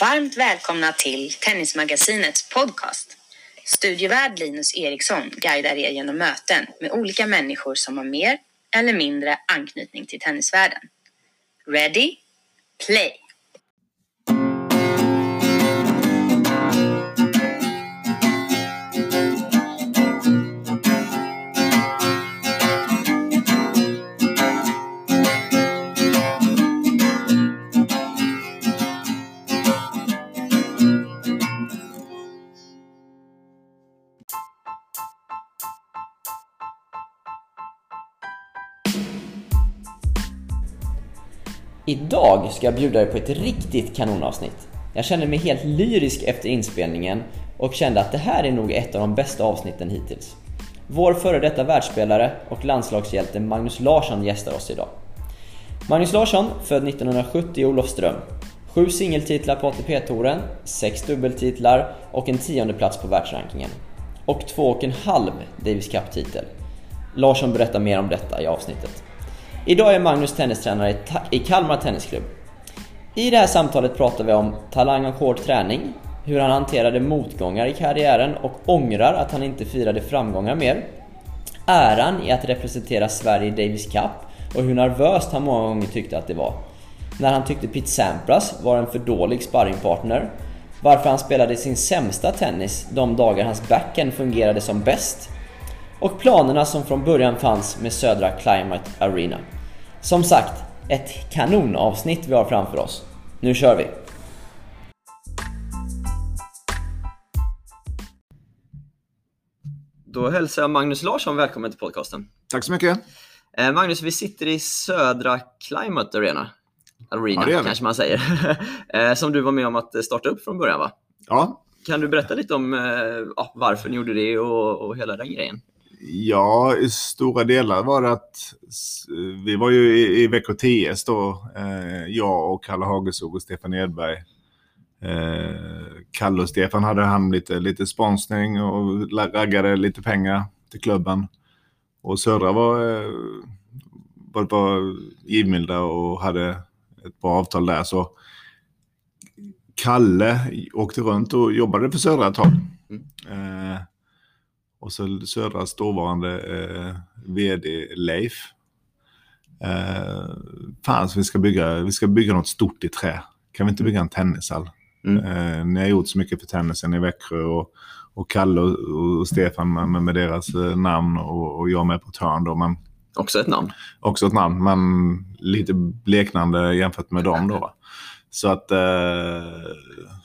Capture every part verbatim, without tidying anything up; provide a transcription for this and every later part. Varmt välkomna till Tennismagasinets podcast. Studievärd Linus Eriksson guidar er genom möten med olika människor som har mer eller mindre anknytning till tennisvärlden. Ready? Play! Idag ska jag bjuda er på ett riktigt kanonavsnitt. Jag kände mig helt lyrisk efter inspelningen och kände att det här är nog ett av de bästa avsnitten hittills. Vår före detta världsspelare och landslagshjälte Magnus Larsson gästar oss idag. Magnus Larsson, född nittonhundrasjuttio i Olofström. Sju singeltitlar på A T P-touren, sex dubbeltitlar och en tionde plats på världsrankingen. Och två och en halv Davis Cup-titel. Larsson berättar mer om detta i avsnittet. Idag är Magnus tennistränare i Kalmar Tennisklubb. I det här samtalet pratar vi om talang och hård träning, hur han hanterade motgångar i karriären och ångrar att han inte firade framgångar mer, äran i att representera Sverige i Davis Cup och hur nervöst han många gånger tyckte att det var, när han tyckte Pete Sampras var en för dålig sparringpartner, varför han spelade sin sämsta tennis de dagar hans backhand fungerade som bäst och planerna som från början fanns med Södra Climate Arena. Som sagt, ett kanonavsnitt vi har framför oss. Nu kör vi! Då hälsar jag Magnus Larsson välkommen till podcasten. Tack så mycket. Eh, Magnus, vi sitter i Södra Climate Arena, Arena ja, kanske man säger, eh, som du var med om att starta upp från början, va? Ja. Kan du berätta lite om eh, varför ni gjorde det och, och hela den grejen? Ja, i stora delar var det att vi var ju i, i V K T S då, eh, jag och Kalle Hagelsorg och Stefan Edberg. Eh, Kalle och Stefan hade hand lite, lite sponsring och raggade lite pengar till klubben. Och Södra var, eh, var, var givmilda och hade ett bra avtal där. Så Kalle åkte runt och jobbade för Södra ett tag. Mm. Eh, Och så Södras dåvarande eh, vd Leif. Eh, fan, vi ska, bygga, vi ska bygga något stort i trä. Kan vi inte bygga en tennishall? Mm. Eh, ni har gjort så mycket för tennisen i Växjö. Och, och Kalle och, och Stefan med, med deras eh, namn. Och, och jag med på törn då. Men, också ett namn. Också ett namn, men lite bleknande jämfört med dem då. Va? Så att... Eh,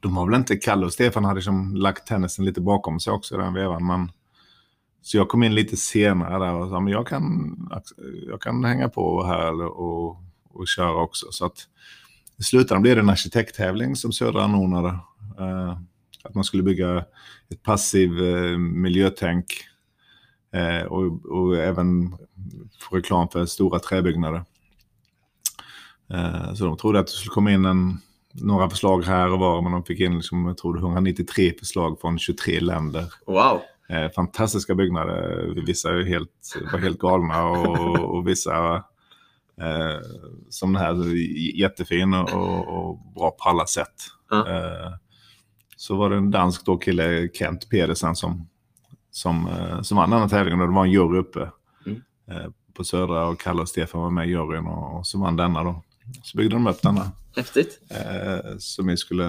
de har väl inte, Kalle och Stefan hade liksom lagt tennisen lite bakom sig också i den vevan. Men, så jag kom in lite senare där och sa, men jag kan, jag kan hänga på här och, och köra också. Så att i slutändan blev det en arkitekttävling som Södra anordnade. Eh, att man skulle bygga ett passiv eh, miljötänk eh, och, och även få reklam för stora träbyggnader. Eh, så de trodde att det skulle komma in en några förslag här och var, men de fick in liksom, jag tror etthundranittiotre förslag från tjugotre länder. Wow! Eh, fantastiska byggnader. Vissa är helt, var helt galna och, och vissa eh, som den här jättefin och, och bra på alla sätt. Mm. Eh, så var det en dansk då kille, Kent Pedersen, som, som, eh, som vann den här tävlingen och det var en jury uppe mm. eh, på Södra och Kalle och Stefan var med i juryn och, och så vann denna då. Så byggde de upp den här. Häftigt. Eh, som vi skulle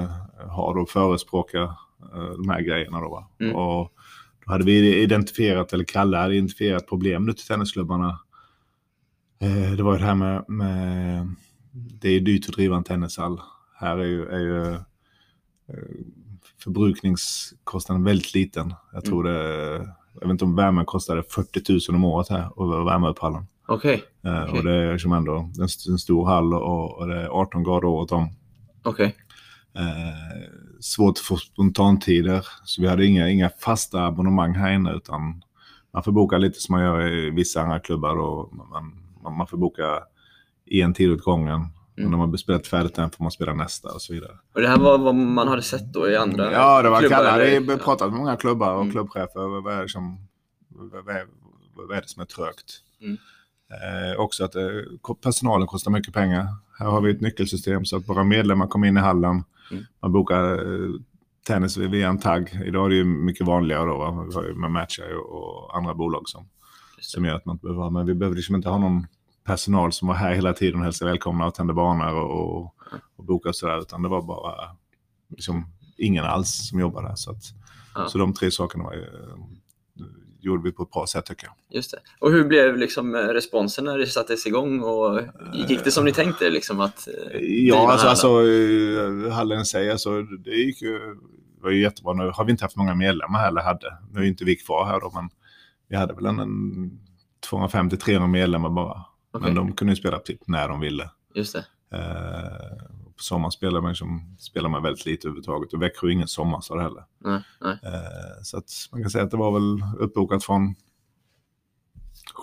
ha då förespråka eh, de här grejerna då. Va? Mm. Och då hade vi identifierat, eller Kalle hade identifierat problem nu till tennisklubbarna. Eh, det var ju det här med, med det är dyrt att driva en tennishall. Här är ju, är ju eh, förbrukningskostnaden väldigt liten. Jag tror mm. det, jag vet inte om värmen kostade fyrtio tusen om året här och värma upp hallen. Okej. Okay. Uh, okay. Och det är som ändå en, en stor hall och, och det är arton grader året om. Okej. Okay. Uh, svårt att få spontantider. Så vi hade inga, inga fasta abonnemang här inne utan man får boka lite som man gör i vissa andra klubbar. Och man, man, man får boka en tid åt gången. Mm. Och när man har spelat färdigt den får man spela nästa och så vidare. Och det här var vad man hade sett då i andra klubbar? Ja, det var kallat. Vi har pratat med många klubbar och mm. klubbchefer. Vad är det som, vad är, vad är det som är trögt? Mm. Eh, också att eh, personalen kostar mycket pengar. Här har vi ett nyckelsystem så att bara medlemmar kommer in i hallen. Mm. Man bokar tennis via en tagg. Idag är det ju mycket vanligare då. Va? Vi har ju med matcher och andra bolag som, som gör att man inte behöver. Men vi behöver liksom inte ha någon personal som var här hela tiden och hälsade välkomna och tände banor och, och, och bokade och sådär. Utan det var bara liksom ingen alls som jobbade där. Så, att, ja. så de tre sakerna var ju... gjorde vi på ett bra sätt tycker jag. Just det. Och hur blev liksom responsen när det sattes igång och gick det som ni tänkte liksom att Ja, alltså, alltså hallen säger så alltså, det gick ju var ju jättebra. Nu har vi inte haft många medlemmar här, eller hade. Nu är inte vi kvar här då, men vi hade väl en, en tvåhundrafemtio till trehundra medlemmar bara. Okay. Men de kunde ju spela typ när de ville. Just det. Eh, på sommaren spelar man, som, spelar man väldigt lite överhuvudtaget. Och Växjö ingen sommar så heller. Nej, nej. Eh, så att man kan säga att det var väl uppbokat från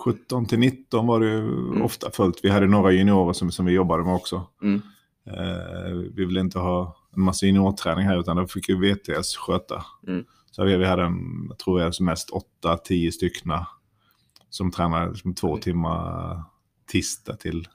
sjutton till nitton var det ju mm. ofta följt. Vi hade några juniorer som, som vi jobbade med också. Mm. Eh, vi ville inte ha en massa juniorträning här utan då fick ju V K T S sköta. Mm. Så vi, vi hade en, jag tror jag som mest åtta till tio styckna som tränade som två timmar tisdag till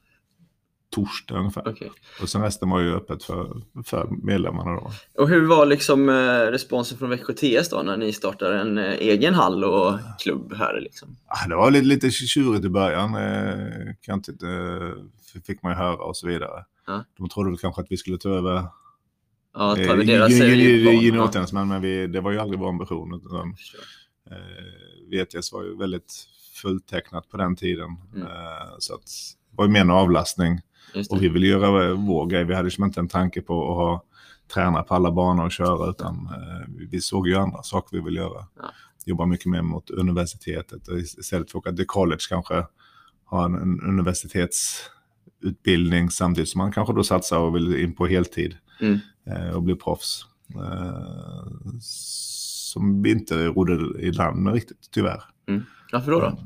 torsdag ungefär. Okay. Och sen resten var ju öppet för, för medlemmarna då. Och hur var liksom eh, responsen från Växjö T S då när ni startade en eh, egen hall och klubb här liksom? Ah, det var lite, lite tjurigt i början. Eh, kan inte, eh, fick man ju höra och så vidare. Ah. De trodde väl kanske att vi skulle ta över ah, eh, juniortennis, men, men vi, det var ju aldrig vår ambition. Utan, eh, V T S var ju väldigt fulltecknat på den tiden. Mm. Eh, så att det var ju mer en avlastning. Och vi ville göra vår grej. Vi hade liksom inte en tanke på att ha, träna på alla banor och köra utan eh, vi såg ju andra saker vi ville göra. Ja. Jobba mycket mer mot universitetet och istället för att åka till college kanske ha en, en universitetsutbildning samtidigt som man kanske då satsar och vill in på heltid mm. eh, och bli proffs. Eh, som vi inte rodde i land med riktigt tyvärr. Mm. Varför då då? Ja.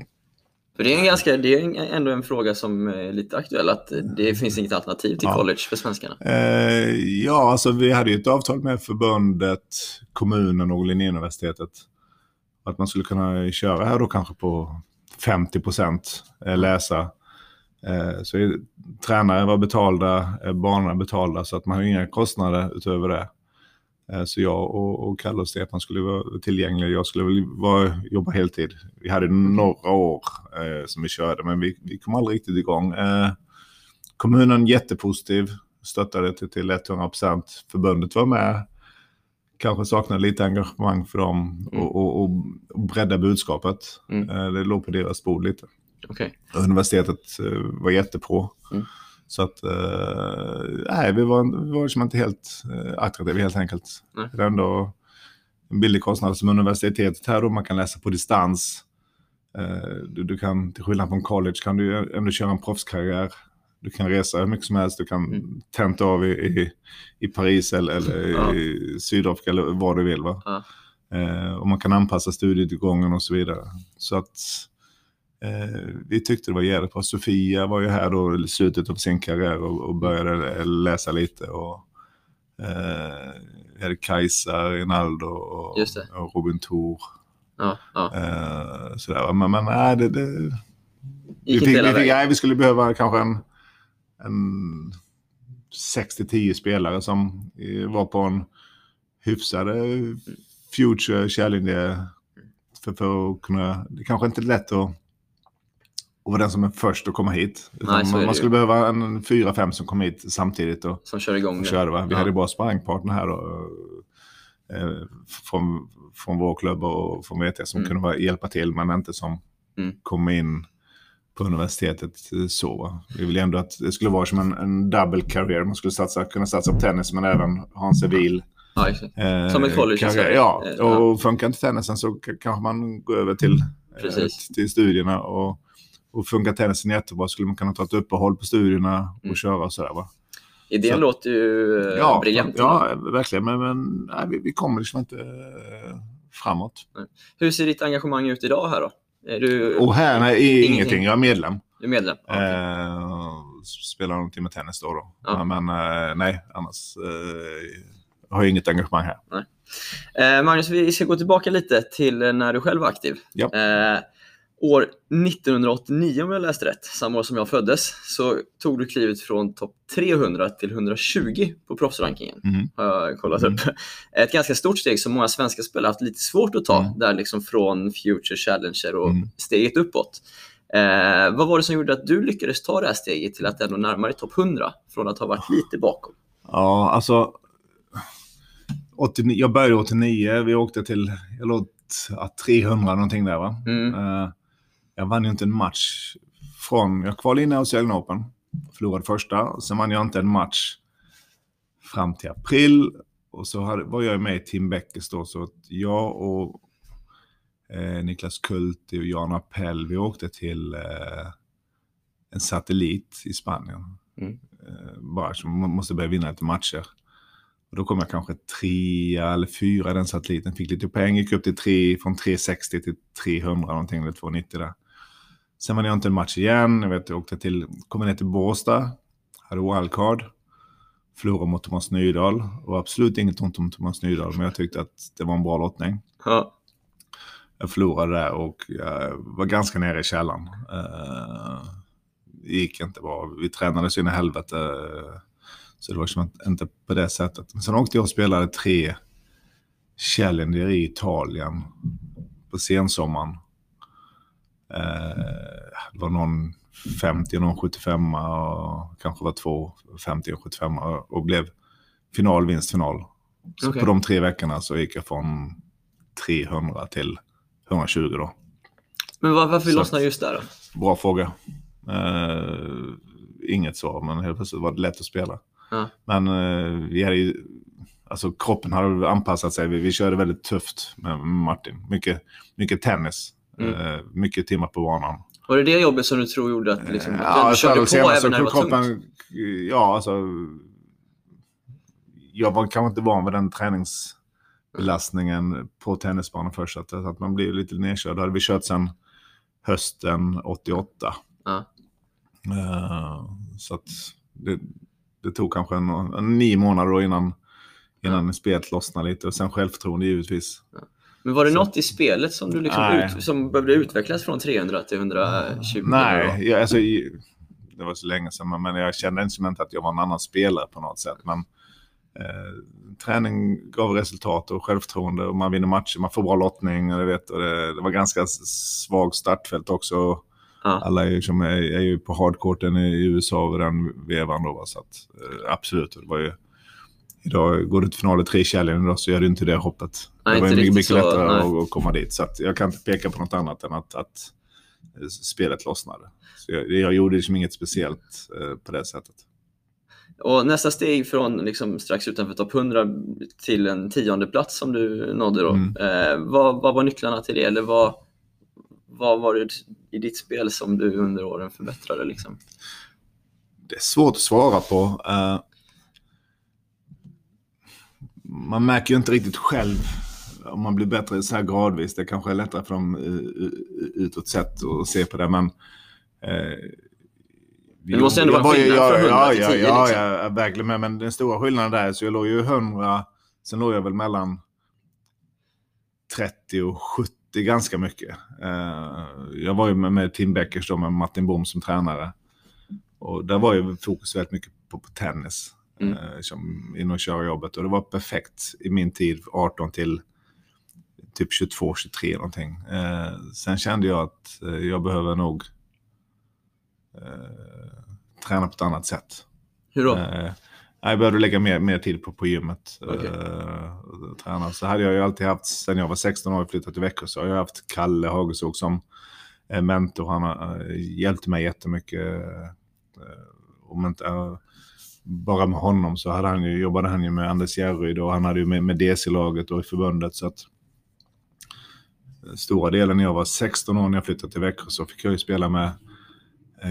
För det är, en ganska, det är ändå en fråga som är lite aktuell, att det finns inget alternativ till ja. college för svenskarna. Eh, ja, alltså vi hade ju ett avtal med förbundet, kommunen och Linnéuniversitetet att man skulle kunna köra här då kanske på femtio procent läsa. Eh, så tränare var betalda, barnen betalda så att man har inga kostnader utöver det. Så jag och, och Kalle och Stefan skulle vara tillgängliga. Jag skulle väl vara, jobba heltid. Vi hade några år eh, som vi körde. Men vi, vi kom aldrig riktigt igång. Eh, kommunen jättepositiv. Stöttade till, till hundra procent. Förbundet var med. Kanske saknade lite engagemang för dem. Mm. Och, och, och bredda budskapet. Mm. Eh, det låg på deras bord lite. Okay. Universitetet eh, var jättepå. Mm. Så att, nej, vi var, vi var liksom inte helt attraktiva helt enkelt. Nej. Det är ändå en billig kostnad som universitetet här då, man kan läsa på distans. Du, du kan, till skillnad från college, kan du ändå köra en proffskarriär. Du kan resa hur mycket som helst, du kan mm. tenta av i, i, i Paris eller, eller ja. i Sydafrika eller vad du vill va. Ja. Och man kan anpassa studiegången och så vidare. Så att... Eh, vi tyckte det var jävligt bra. Sofia var ju här då i slutet av sin karriär och, och började läsa lite och eh, Kajsa, Rinaldo och, och Robin Thor ja, ja. Eh, sådär. Men, men nej det, det... Vi, fick, vi, fick, nej, vi skulle behöva kanske en, en sex till tio spelare som var på en hyfsade future challenge för, för att kunna, det kanske inte är lätt att och var den som är först att komma hit. Nej, man man skulle behöva en fyra fem som kom hit samtidigt. Och, som kör igång. Och körde, va? Vi ja. hade bara sparringpartner här. Då, eh, från, från vår klubb och från V T som mm. kunde vara, hjälpa till. Men inte som mm. kom in på universitetet så. Va? Vi ville ändå att det skulle vara som en, en double career. Man skulle satsa, kunna satsa på tennis men även ha en civil. Ja, eh, som en college. Ja, och ja. funkar inte tennisen så k- kanske man går över till, eh, till studierna och och funkar tennisen jättebra skulle man kunna ta ett uppehåll på studierna och mm. köra och sådär va. Idén så, låter ju ja, briljant. Ja, verkligen. Men, men nej, vi, vi kommer liksom inte eh, framåt. Nej. Hur ser ditt engagemang ut idag här då? Är du... Och här nej, ingenting. ingenting. Jag är medlem. Du är medlem? Okay. Eh, spelar någonting med tennis då då. Ja. Men eh, nej, annars eh, har jag inget engagemang här. Nej. Eh, Magnus, vi ska gå tillbaka lite till när du själv var aktiv. Ja. Eh, år nittonhundraåttionio, om jag läste rätt, samma år som jag föddes, så tog du klivet från topp trehundra till etthundratjugo på proffsrankingen. Mm. Har jag kollat mm. upp. Ett ganska stort steg som många svenska spelare haft lite svårt att ta, mm. där liksom från Future Challenger och mm. steget uppåt. Eh, vad var det som gjorde att du lyckades ta det här steget till att ändå närmare topp hundra från att ha varit lite bakom? Ja, alltså åttionio, jag började åttionio, vi åkte till jag låg, trehundra någonting där, va? Mm. Uh, jag vann ju inte en match från, jag kvalade in i Australian Open, förlorade första, sen vann jag inte en match fram till april, och så hade, var jag med i Timbäckes då, så att jag och eh, Niklas Kulti och Jan Apell, vi åkte till eh, en satellit i Spanien. Mm. Uh, bara så man måste börja vinna lite matcher. Och då kom jag kanske tre eller fyra i den satelliten. Fick lite poäng, gick upp till tre, från trehundrasextio till trehundra någonting, eller tvåhundranittio där. Sen var jag inte en match igen. Jag vet, jag åkte till, kom ner till Båstad. Hade wildcard. Förlorade mot Thomas Nydahl. Och absolut inget ont om Thomas Nydahl, men jag tyckte att det var en bra lottning. Ja. Jag förlorade där och jag var ganska nere i källan. Uh, gick inte bra. Vi tränade så in i helvete. Så det var som att, inte på det sättet. Men sen åkte jag och spelade tre challenger i Italien på sensommaren. Eh, det var någon femtio, någon sjuttiofem och kanske var två femtio och sjuttiofem och blev final, vinst, final. Så okay. På de tre veckorna så gick jag från trehundra till etthundratjugo då. Men var, varför lossnade just där då? Bra fråga. Eh, inget svar, men helt plötsligt var det lätt att spela. Ja. Men eh, vi hade ju, alltså kroppen hade anpassat sig. Vi, vi körde väldigt tufft med Martin. Mycket, mycket tennis. Mm. Eh, mycket timmar på banan. Var det det jobbet som du tror gjorde att liksom, eh, du ja, körde på även alltså, när det var kroppen, tungt? Ja, alltså jag var kanske inte van med den träningsbelastningen på tennisbanan först. Att, att man blev lite nedkörd. Då hade vi kört sedan hösten åttioåtta. Ja. Eh, så att det... Det tog kanske en, en nio månader då innan, innan ja. spelet lossnade lite. Och sen självförtroende givetvis. Ja. Men var det så, något i spelet som du liksom ut, som behövde utvecklas från trehundra till etthundratjugo? Nej, jag, alltså, det var så länge sedan. Men jag kände inte, inte att jag var en annan spelare på något sätt. Men eh, träning gav resultat och självförtroende. Och man vinner matcher, man får bra lottning. Och, du vet, och det, det var ganska svag startfält också. Ah. Alla är ju, som är, är ju på hardcourten i U S A över den vevan då, så att eh, absolut, det var ju idag går det till final i tre challenger idag, så gör du inte det hoppet. Nej, det var ju mycket, mycket så, lättare nej. att komma dit, så att jag kan inte peka på något annat än att, att spelet lossnade. Så jag, jag gjorde liksom inget speciellt eh, på det sättet. Och nästa steg från liksom strax utanför topp hundra till en tionde plats som du nådde då, mm. eh, vad, vad var nycklarna till det, eller vad Vad var det i ditt spel som du under åren förbättrade? Liksom? Det är svårt att svara på. Uh, man märker ju inte riktigt själv om man blir bättre så här gradvis. Det kanske är lättare för dem uh, utåt sett att se på det. Men uh, det måste ändå vara skillnad från hundra ja, till tio. Ja, liksom. ja, verkligen. Men den stora skillnaden där är så jag låg ju hundra. Sen låg jag väl mellan trettio och sjuttio. Det är ganska mycket. Jag var ju med, med Timbäckers då, med Martin Boom som tränare. Och där var ju fokus väldigt mycket på, på tennis. Mm. Som in och köra jobbet. Och det var perfekt i min tid, arton till typ tjugotvå tjugotre någonting. Sen kände jag att jag behöver nog eh, träna på ett annat sätt. Hur då? Eh, Jag började lägga mer, mer tid på, på gymmet okay. uh, och träna. Så hade jag ju alltid haft, sen jag var sexton år och flyttat till Växjö, så har jag haft Kalle Hagelsorg som uh, mentor. Han har uh, hjälpt mig jättemycket. Uh, om inte, uh, bara med honom så hade han ju, jobbade han ju med Anders Järryd, och han hade ju med, med D C-laget och i förbundet. Så att uh, stora delen när jag var sexton år när jag flyttade till Växjö, så fick jag ju spela med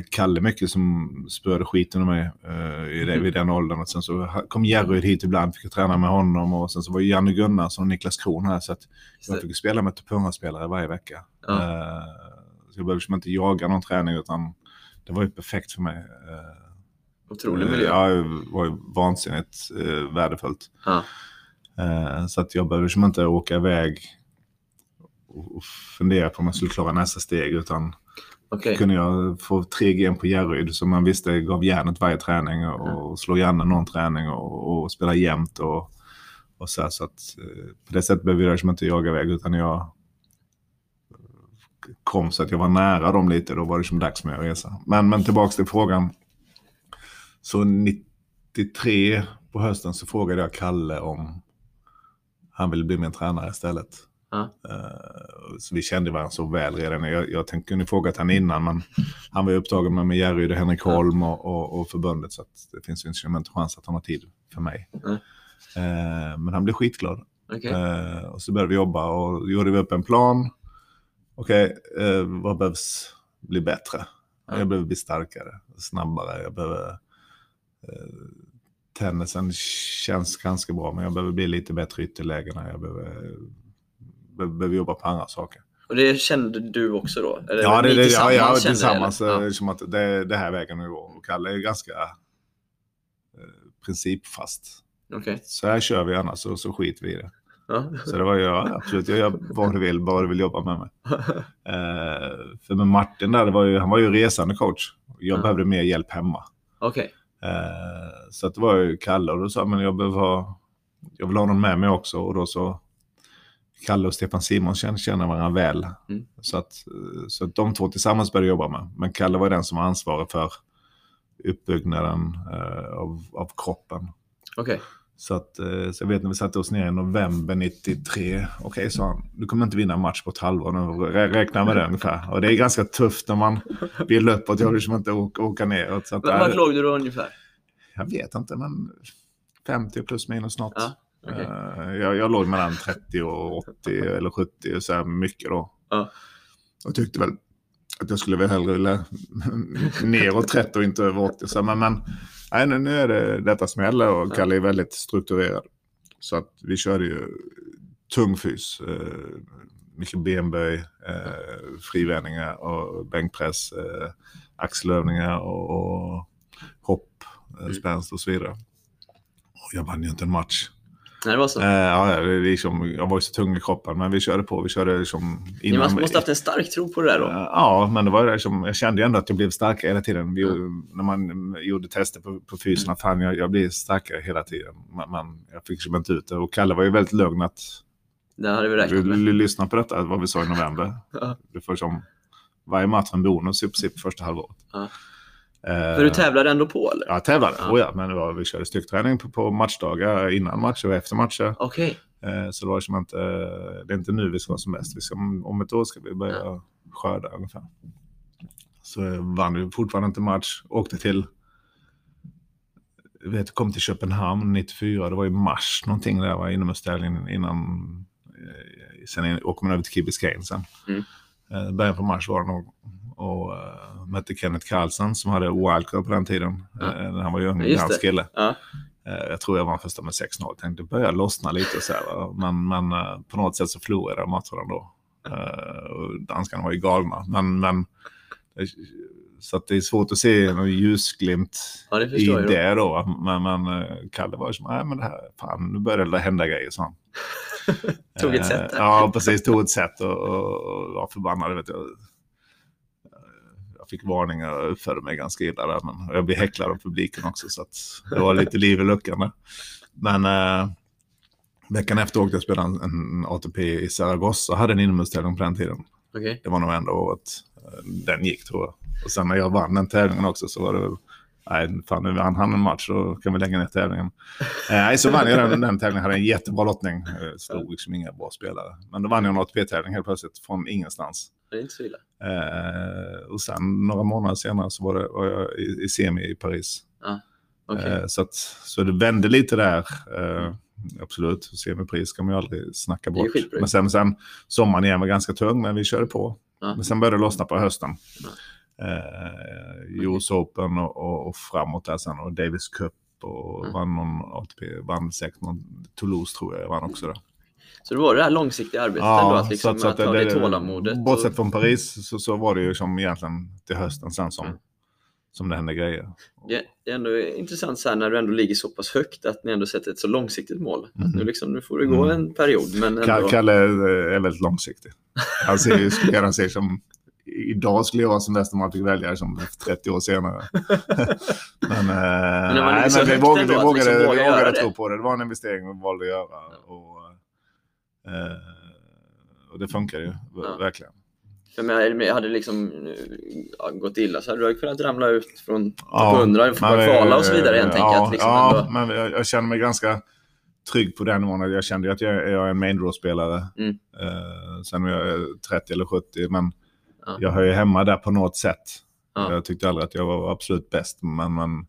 Kalle mycket, som spörde skiten om mig uh, i det, vid den åldern. Och sen så kom Järryd hit ibland, fick jag träna med honom. Och sen så var ju Janne Gunnarsson och Niklas Kron här, så att jag fick spela med topunga-spelare varje vecka. Ja. Uh, så jag behövde inte jaga någon träning, utan det var ju perfekt för mig. Uh, Otrolig miljö. Ja, det var ju vansinnigt uh, värdefullt. Ja. Uh, så att jag behövde inte åka iväg och fundera på om man skulle klara nästa steg, utan okay. kunde jag få tre gen på Järryd som man visste gav hjärnet varje träning och mm. slå hjärnan någon träning och, och spela jämnt och, och så, här, så att på det sättet behöver jag som inte jaga iväg, utan jag kom så att jag var nära dem lite, då var det som dags med att resa. Men, men tillbaka till frågan, så nittiotre på hösten så frågade jag Kalle om han ville bli min tränare istället. Mm. Så vi kände varandra så väl redan. Jag, jag tänkte kunde frågat han innan, men han var upptagen med, med Järryd och Henrik Holm och, och, och förbundet, så att det finns ju en chans att han har tid för mig. Mm. Men han blev skitglad. Okay. Och så började vi jobba och gjorde vi upp en plan. Okej, okay, vad behövs bli bättre? Mm. Jag behöver bli starkare, snabbare. Jag behöver... Tennisen känns ganska bra, men jag behöver bli lite bättre i ytterlägena. Jag behöver, behöver jobba på andra saker. Och det kände du också då? Eller ja, det, det, tillsammans ja, ja, tillsammans det, som att det, det här vägen nu går. Och Kalle är ganska eh, principfast. Okay. Så här kör vi annars, så, så skiter vi i det. Ja. Så det var jag, absolut. Jag gör vad du vill, bara du vill jobba med mig. eh, för med Martin där, det var ju, han var ju resande coach. Jag mm. behövde mer hjälp hemma. Okej. Okay. Så att det var ju Kalle, och då sa men jag behöver ha, jag vill ha någon med mig också, och då så Kalle och Stefan Simon känner, känner varandra väl mm. så, att, så att de två tillsammans började jobba med, men Kalle var den som var ansvarig för uppbyggnaden eh, av, av kroppen. Okej. Så att så jag vet när vi satte oss ner i november nittiotre, okej okay, sa han, du kommer inte vinna en match på ett halvår nu, räkna med det ungefär. Och det är ganska tufft när man vill löpa, jag vill som inte åka, åka neråt. Så att men, där, vad låg du då ungefär? Jag vet inte, men femtio plus minus något. Ja, okay. jag, jag låg mellan trettio och åttio eller sjuttio, så här mycket då. Ja. Jag tyckte väl att jag skulle väl hellre vilja neråt trettio och inte över åttio, så men, men nej, nu är det detta som gäller, och Kalle är väldigt strukturerad. Så att vi körde ju tung fys, eh, mycket benböj, eh, frivändningar och bänkpress, eh, axelövningar och, och hopp, eh, spänst och så vidare. Och jag vann ju inte en match. Nej, det var så. Eh, ja, det liksom, jag var ju så tung i kroppen, men vi körde på. Vi körde liksom innan, man måste haft en stark tro på det där då. Eh, ja, men det var det som, jag kände ändå att jag blev starkare hela tiden. Vi, mm. När man gjorde tester på, på fysen, mm. fan, jag, jag blev starkare hela tiden. Man, man, jag fick som inte ut det. Och Kalle var ju väldigt lugn att det hade vi räknat med. Vi lyssnade på detta, vad vi sa i november. Ja. Det var som varje match en bonus i princip första halvåret. Ja. För du tävlade ändå på, eller? Ja, jag tävlade. Ja. Oh, ja. Men det var, vi körde styrketräning på, på matchdagar, innan matcher och efter matcher. Okej. Okay. Så det var som inte, det är inte nu vi ska vara som mest. Vi ska, om ett år ska vi börja ja. skörda ungefär. Så vann vi fortfarande inte match. Åkte till, jag vet, kom till Köpenhamn nittiofyra. Det var i mars någonting där, var inomhusställningen innan. Sen åker man över till Key Biscayne sen. Mm. Början på mars var det nog. Och uh, mötte Kenneth Karlsson som hade wildcard på den tiden. Ja. Uh, han var ju en ganska kille. Ja. Uh, jag tror jag var första med sex noll. Tänkte börja lossna lite så här. Men, men uh, på något sätt så förlorade matchen då. Uh, danskarna var ju galna. Men, men, så att det är svårt att se någon ljusglimt ja, det i det då. då. Men, men uh, Kalle var ju som, nej men det här, fan, nu började det hända grejer sånt. Tog ett sätt. Uh, ja, precis. Tog ett sätt och, och var förbannad, vet jag. Fick varningar och uppförde mig ganska illa där, men jag blev häcklad av publiken också, så att det var lite liv i luckan. Men eh, veckan efter åkte jag spelade en, en A T P i Saragossa och hade en inomhusställning på den tiden. Okay. Det var nog ändå året den gick, tror jag. Och sen när jag vann den tävlingen också så var det, nej fan, nu vann han en match så kan vi lägga ner tävlingen. Nej, eh, så vann jag den, den tävlingen, hade en jättebra lottning, stod liksom inga bra spelare. Men då vann jag en A T P-tävling helt plötsligt från ingenstans. Det är inte så illa. Eh, och sen några månader senare så var, det, var jag i, i semi i Paris. Ah, okay. eh, så, att, så det vände lite där. Eh, absolut, semi i Paris kan man ju aldrig snacka bort. Men sen, sen sommaren igen var ganska tung, men vi körde på. Ah. Men sen började det lossna på hösten. Ah. Eh, U S Open och, och, och framåt där sen. Och Davis Cup och ah. vann någon A T P, vann säkert någon Toulouse, tror jag, vann också där. Så det var det här långsiktiga arbetet ja, ändå, att liksom så att, att ha det, det tålamodet. Bortsett och... från Paris så, så var det ju som egentligen till hösten sen som, mm. som det händer grejer. Det, det är ändå intressant så här när du ändå ligger så pass högt att ni ändå sätter ett så långsiktigt mål. Mm. Att nu, liksom, nu får det gå mm. en period. Men ändå... Kalle är väldigt långsiktig. Han ser ju han ser som... Idag skulle jag vara som bäst om man fick välja som trettio år senare. men, men, det nej, men vi vågade, vi vågade, liksom vi vågade tro det. på det. Det var en investering vi valde att göra. Ja. Och, eh, och det funkar ju, ja. verkligen. För men jag hade liksom ja, gått illa så hade jag kunnat ramla ut från ja, hundra, kvala och så vidare. Jag ja, att liksom ja ändå... men jag, jag känner mig ganska trygg på den månaden. Jag kände att jag, jag är en main draw-spelare. Mm. Eh, sen var jag trettio eller sjuttio, men ja. Jag hör ju hemma där på något sätt. Ja. Jag tyckte aldrig att jag var absolut bäst. Men man,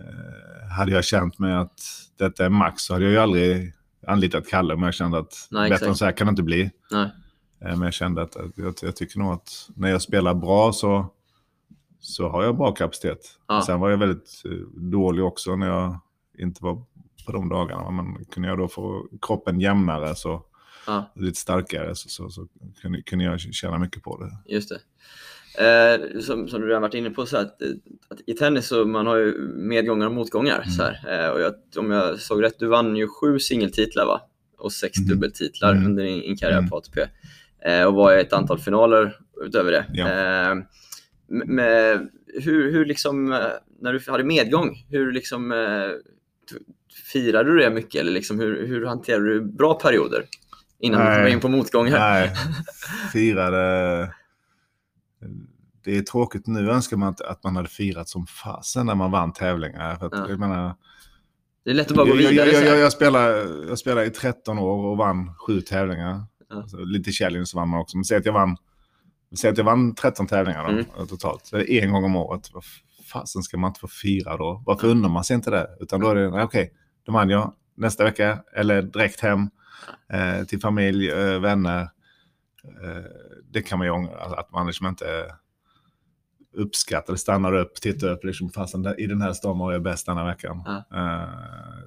eh, hade jag känt mig att detta är max så hade jag ju aldrig anlitat Kalle. Men jag kände att Nej, bättre än så här kan det inte bli. Nej. Eh, men jag kände att jag, jag tycker nog att när jag spelar bra så, så har jag bra kapacitet. Ja. Sen var jag väldigt dålig också när jag inte var på de dagarna. Men kunde jag då få kroppen jämnare så... Ah. lite starkare så, så, så kunde, kunde jag tjäna mycket på det. Just det. Eh, som, som du redan varit inne på så här, att, att i tennis så man har ju medgångar och motgångar. Mm. Så här. Eh, och jag, om jag såg rätt, du vann ju sju singeltitlar va? Och sex mm. dubbeltitlar mm. under din karriär mm. på A T P. Eh, och var ett antal finaler utöver det. Ja. Eh, med, hur, hur liksom, när du hade medgång, hur liksom eh, firade du det mycket? Eller liksom, hur, hur hanterade du bra perioder? Innan nej, vi kom in på motgångar. Nej, firade... Det är tråkigt nu. Önskar man att, att man hade firat som fasen när man vann tävlingar. För att, ja. jag menar, det är lätt att bara gå vidare. Jag, jag, jag, jag, spelade, jag spelade i tretton år och vann sju tävlingar. Ja. Alltså, lite challenge vann man också. Men säg att jag vann, säg att jag vann tretton tävlingar då, mm. totalt. Så en gång om året. Vad fasen ska man inte få fira då? Varför undrar man sig inte det? Utan då är det, okej, okay, då vann jag nästa vecka. Eller direkt hem. Eh, till familj, eh, vänner eh, det kan man ju ångra att man liksom inte uppskattar, stannar upp, tittar upp liksom, fastän i den här stan var jag bäst den här veckan ja. eh,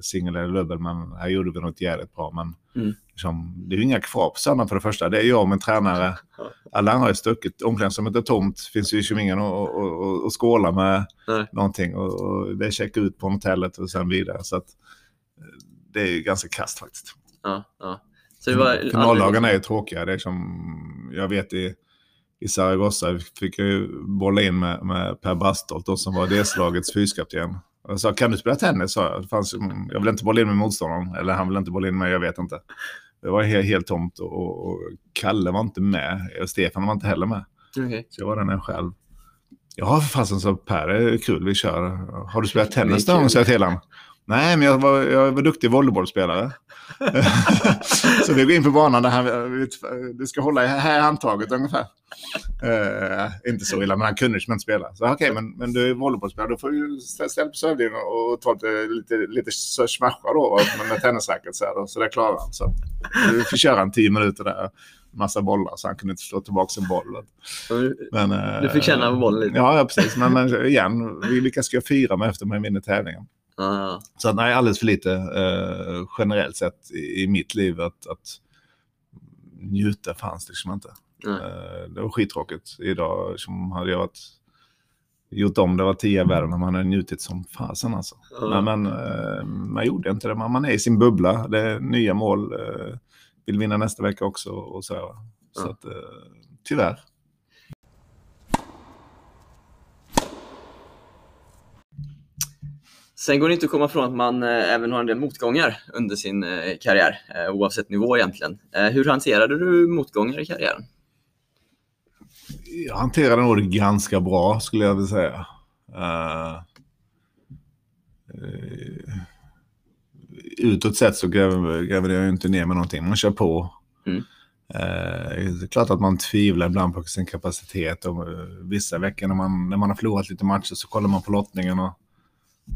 singel eller dubbel, men här gjorde vi något jävligt bra, men mm. liksom, det är ju inga krav på sådana för det första, det är jag och min tränare, alla andra har ju stuckit omklädningsrummet är tomt, finns ju liksom ingen och, och, och, och skåla med Nej. någonting och, och det checkar ut på hotellet och sen vidare, så att det är ju ganska kast faktiskt. Ja, ja. Så det var finallagarna är ju tråkiga. Det är som, jag vet i, i Saragossa fick jag ju bolla in med, med Per Bastolt då, som var D S-lagets fyskapten. Och jag sa, kan du spela tennis? Så jag, det fanns, jag vill inte bolla in med motståndaren. Eller han vill inte bolla in med, jag vet inte. Det var helt, helt tomt och, och Kalle var inte med. Och Stefan var inte heller med. Okay. Så jag var den här själv. Ja, för fasen så Per, det är kul, vi kör. Har du spelat tennis någon gång? Så jag till honom. Nej, men jag var, jag var duktig volleybollspelare. Så vi går in på banan där han, du ska hålla i här handtaget ungefär. Uh, inte så illa, men han kunde inte spela. Så okej, okay, men, men du är volleybollspelare, då får du ställa på sövdelen och ta lite, lite smascha då med tennisracket så här då, så det klarar han. Så du får köra en tio minuter där. Massa bollar, så han kunde inte slå tillbaka en boll. Men, du fick känna på bollen lite. Ja, precis. Men igen, vilka ska jag fira med efter man vinner tävlingen? Ah. Så att, nej, alldeles för lite eh, generellt sett i, i mitt liv att, att njuta fanns liksom inte. Mm. Eh, det var skittråkigt idag som hade jag varit, gjort om det var tio värre när man hade njutit som fasen alltså. Mm. Men man, eh, man gjorde inte det, man, man är i sin bubbla, det är nya mål, eh, vill vinna nästa vecka också och så. Mm. Så att eh, tyvärr. Sen går det inte att komma ifrån att man eh, även har en del motgångar under sin eh, karriär, eh, oavsett nivå egentligen. Eh, hur hanterade du motgångar i karriären? Jag hanterade nog det ganska bra skulle jag vilja säga. Uh, uh, utåt sett så gräver, gräver jag inte ner med någonting, man kör på. Mm. Uh, det är klart att man tvivlar ibland på sin kapacitet. Och, uh, vissa veckor när man, när man har förlorat lite matcher så kollar man på lottningen och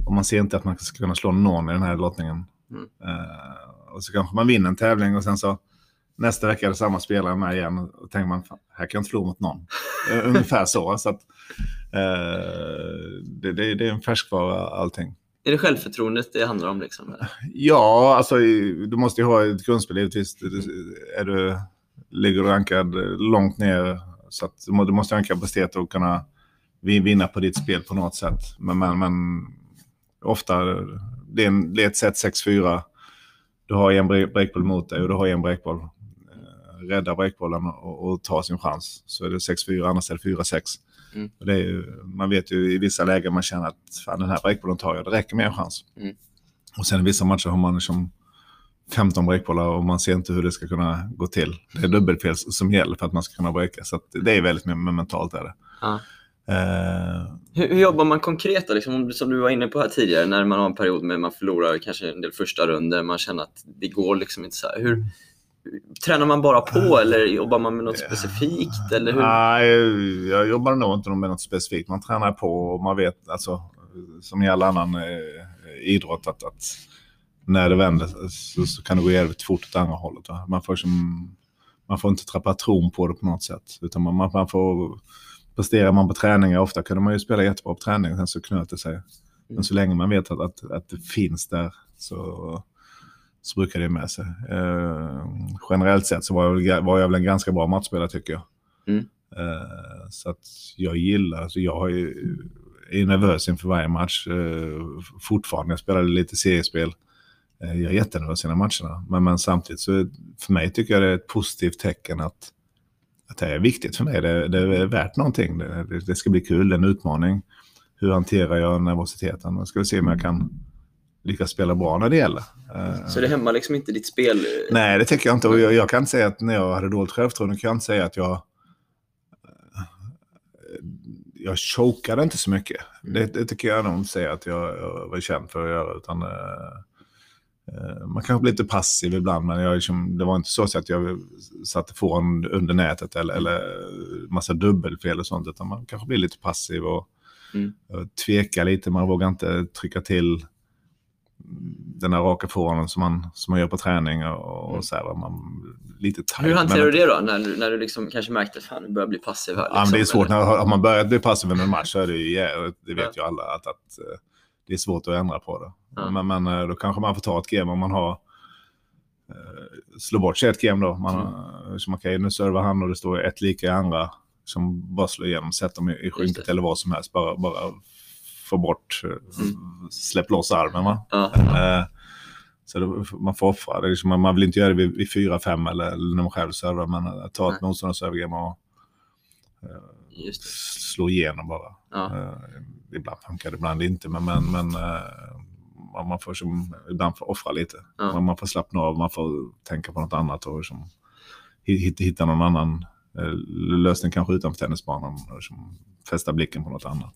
och man ser inte att man ska kunna slå någon i den här lottningen. Mm. Uh, och så kanske man vinner en tävling och sen så nästa vecka är det samma spelare med igen och tänker man, fan, här kan jag inte slå mot någon. uh, ungefär så. Så att, uh, det, det, det är en färskvara allting. Är det självförtroendet det handlar om liksom? Eller? Ja, alltså du måste ju ha ett grundspel givetvis. Mm. Är du, ligger du rankad långt ner så att du måste ha en kapacitet att kunna vinna på ditt spel på något sätt. Men, men, men ofta det är, en, det är ett set sex fyra. Du har en breakboll mot dig och du har en breakboll. Rädda breakbollen och, och ta sin chans. Så är det sex fyra, annars är det fyra sex. Mm. Och det är ju, man vet ju i vissa lägen man känner att fan, den här breakbollen tar jag, det räcker med en chans. Mm. Och sen i vissa matcher har man som femton breakbollar och man ser inte hur det ska kunna gå till. Det är dubbelfel som gäller för att man ska kunna breaka. Så att det är väldigt mer mentalt är det. Ah. Uh, hur, hur jobbar man konkret då? Liksom, som du var inne på här tidigare, när man har en period med man förlorar kanske en del första runder, man känner att det går liksom inte så här. Hur tränar man bara på eller jobbar man med något specifikt? Eller hur? Nej, jag jobbar nog inte med något specifikt. Man tränar på och man vet, alltså, som i alla annan eh, idrott, att, att när det vänder så, så kan det gå jävligt fort åt andra hållet. Man får, som, man får inte trappa tron på det på något sätt. Utan man, man får prestera man på träningar. Ofta kunde man ju spela jättebra på träning, sen så knöt det sig. Men så länge man vet att, att, att det finns där så... så brukar det med sig. Eh, generellt sett så var jag, väl, var jag väl en ganska bra matchspelare tycker jag. Mm. Eh, så att jag gillar, alltså jag är, är nervös inför varje match eh, fortfarande. Jag spelade lite seriespel. Eh, jag är jättenervös i de matcherna. Men, men samtidigt så för mig tycker jag det är ett positivt tecken att, att det är viktigt för mig. Det, det är värt någonting. Det, det, det ska bli kul, en utmaning. Hur hanterar jag nervositeten? Jag ska se om jag kan lyckas spela bra när det gäller. Så det hämmar liksom inte ditt spel? Nej, det tycker jag inte. Och jag, jag kan säga att när jag hade dåligt självförtroende kan jag inte säga att jag jag chokade inte så mycket. Det, det tycker jag nog inte säga att jag, jag var känd för att göra. Utan, eh, man kanske blir lite passiv ibland, men jag, det var inte så att jag satte ifrån under nätet eller, eller massa dubbelfel och sånt, utan man kanske blir lite passiv och mm. tvekar lite. Man vågar inte trycka till den här raka förhållanden som man, som man gör på träning och, och så här, man lite tajt. Hur hanterar men, du det då? När, när du liksom kanske märkte att fan, du börjar bli passiv här? Liksom, ja, det är svårt. När, om man börjar bli passiv med en match så är det ju, det vet ju alla att, att det är svårt att ändra på det. Ja. Men, men då kanske man får ta ett game om man har slå bort sig ett game då. Man, mm. Så man kan ju nu serva hand och det står ett lika i andra som bara slår igenom, sätter dem i skynket eller vad som helst. Bara, bara få bort, mm. släpp loss armen va? Uh-huh. Så då, man får offra det, man, man vill inte göra det vid, vid fyra fem eller, eller när man själv servar, men ta ett motståndars övergrepp och uh, just det. Slå igenom bara. Uh-huh. uh, ibland funkar det, ibland inte, men, men, men uh, man får som, ibland får offra lite. Uh-huh. man, man får slappna av, man får tänka på något annat och som, hitta, hitta någon annan uh, lösning kanske utanför tennisbanan och, som, fästa blicken på något annat.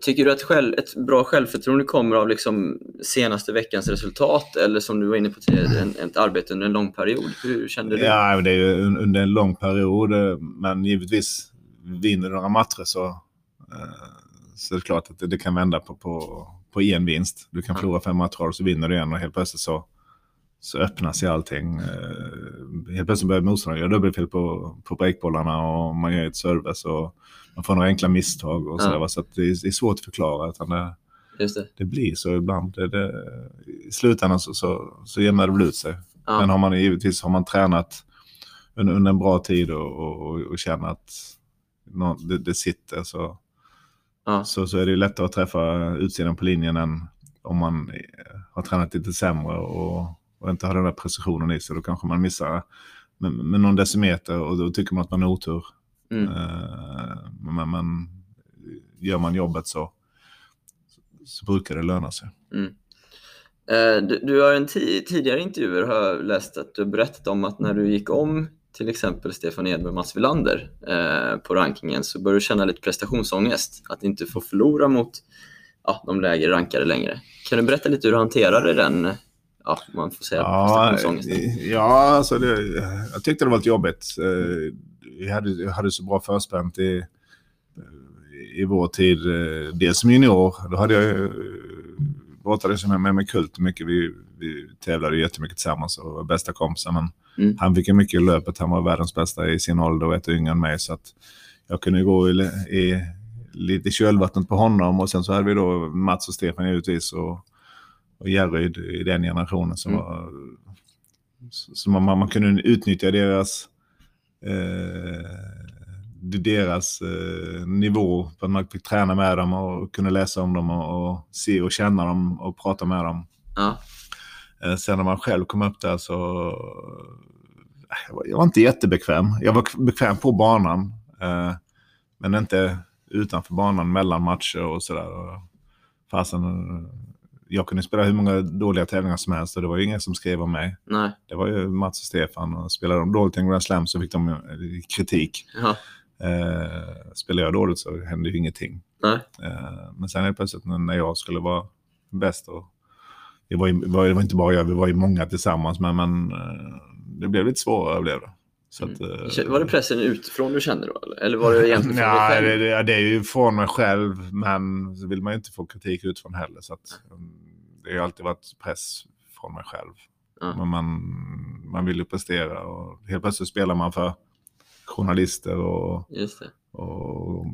Tycker du att själv, ett bra självförtroende kommer av liksom senaste veckans resultat eller som du var inne på tidigare, en, ett arbete under en lång period? Hur kände du? Ja, det är ju under en lång period, men givetvis vinner några matcher så, så är det klart att det, det kan vända på, på, på en vinst. Du kan förlora fem matcher och så vinner du en och helt plötsligt så, så öppnar sig allting. Helt plötsligt börjar motståndaren göra dubbelfel på, på breakbollarna och man gör ett service och man får några enkla misstag och sådär, ja. Så att det är svårt att förklara utan det, just det. Det blir så ibland det, det, i slutändan så, så, så jämnar det väl ut sig, ja. Men har man givetvis har man tränat under, under en bra tid och, och, och känner att någon, det, det sitter så, ja. så, så är det lättare att träffa utsidan på linjen än om man har tränat lite sämre och, och inte har den där precisionen i sig, då kanske man missar med, med någon decimeter och då tycker man att man är otur. Mm. Men, men gör man jobbet så, så brukar det löna sig. Mm. Du, du har en t- tidigare intervjuer har jag läst att du berättat om att när du gick om till exempel Stefan Edberg och Mats Wilander eh, på rankingen så började du känna lite prestationsångest, att inte få förlora mot ja, de lägre rankade längre. Kan du berätta lite hur du hanterade den? Ja, man får säga ja, ja alltså det, jag tyckte det var lite jobbigt. Jag hade, jag hade så bra förspänt i, i vår tid. Dels som junior, då hade jag brottades med mig med Kult mycket. Vi, vi tävlade jättemycket tillsammans och var bästa kompisar. Men mm. han fick mycket i löpet. Han var världens bästa i sin ålder och ett yngre än mig. Så att jag kunde gå i, i lite kölvattnet på honom. Och sen så hade vi då Mats och Stefan givetvis och, och Järryd i den generationen. Som mm. var, så man, man kunde utnyttja deras... Eh, deras eh, nivå, för att man fick träna med dem och kunde läsa om dem och, och se och känna dem och prata med dem. Ja. Eh, sen när man själv kom upp där så jag var, jag var inte jättebekväm. Jag var bekväm på banan, eh, men inte utanför banan mellan matcher och sådär. Fasen, jag kunde spela hur många dåliga tävlingar som helst och det var ju ingen som skrev om mig. Nej. Det var ju Mats och Stefan, och spelade de dåligt i en Grand Slam så fick de kritik. Ja. Eh, spelade jag dåligt så hände ju ingenting. Nej. Eh, men sen är det plötsligt när jag skulle vara bäst och det var, ju, var, det var inte bara jag, vi var ju många tillsammans, men, men det blev lite svårare blev det. Så att, mm. Var det pressen utifrån du kände då? Eller var det egentligen från nej, dig själv? Det, det är ju från mig själv, men så vill man ju inte få kritik utifrån heller. Så att, det har ju alltid varit press från mig själv. Mm. Men man, man vill ju prestera. Och helt plötsligt spelar man för journalister och, Just det. och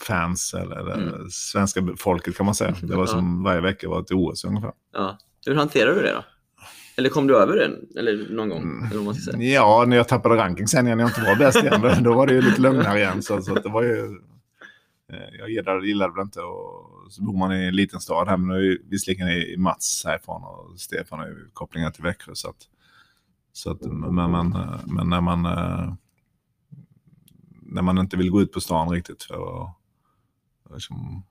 fans. Eller, eller mm. svenska folket kan man säga. Det var som mm. varje vecka var ett O S ungefär. Ja. Hur hanterar du det då? Eller kom du över den? Eller någon gång? Mm. Eller man ska säga. Ja, när jag tappade ranking sen när jag inte var bäst igen. Då, då var det ju lite lugnare igen. Så, så att det var ju... Jag gillade, gillade det inte. Och så bor man i en liten stad här. Men nu är ju visserligen i Mats härifrån. Och Stefan har ju kopplingar till Växjö. Så att, så att, men, man, men när man... När man inte vill gå ut på stan riktigt. För att... Liksom,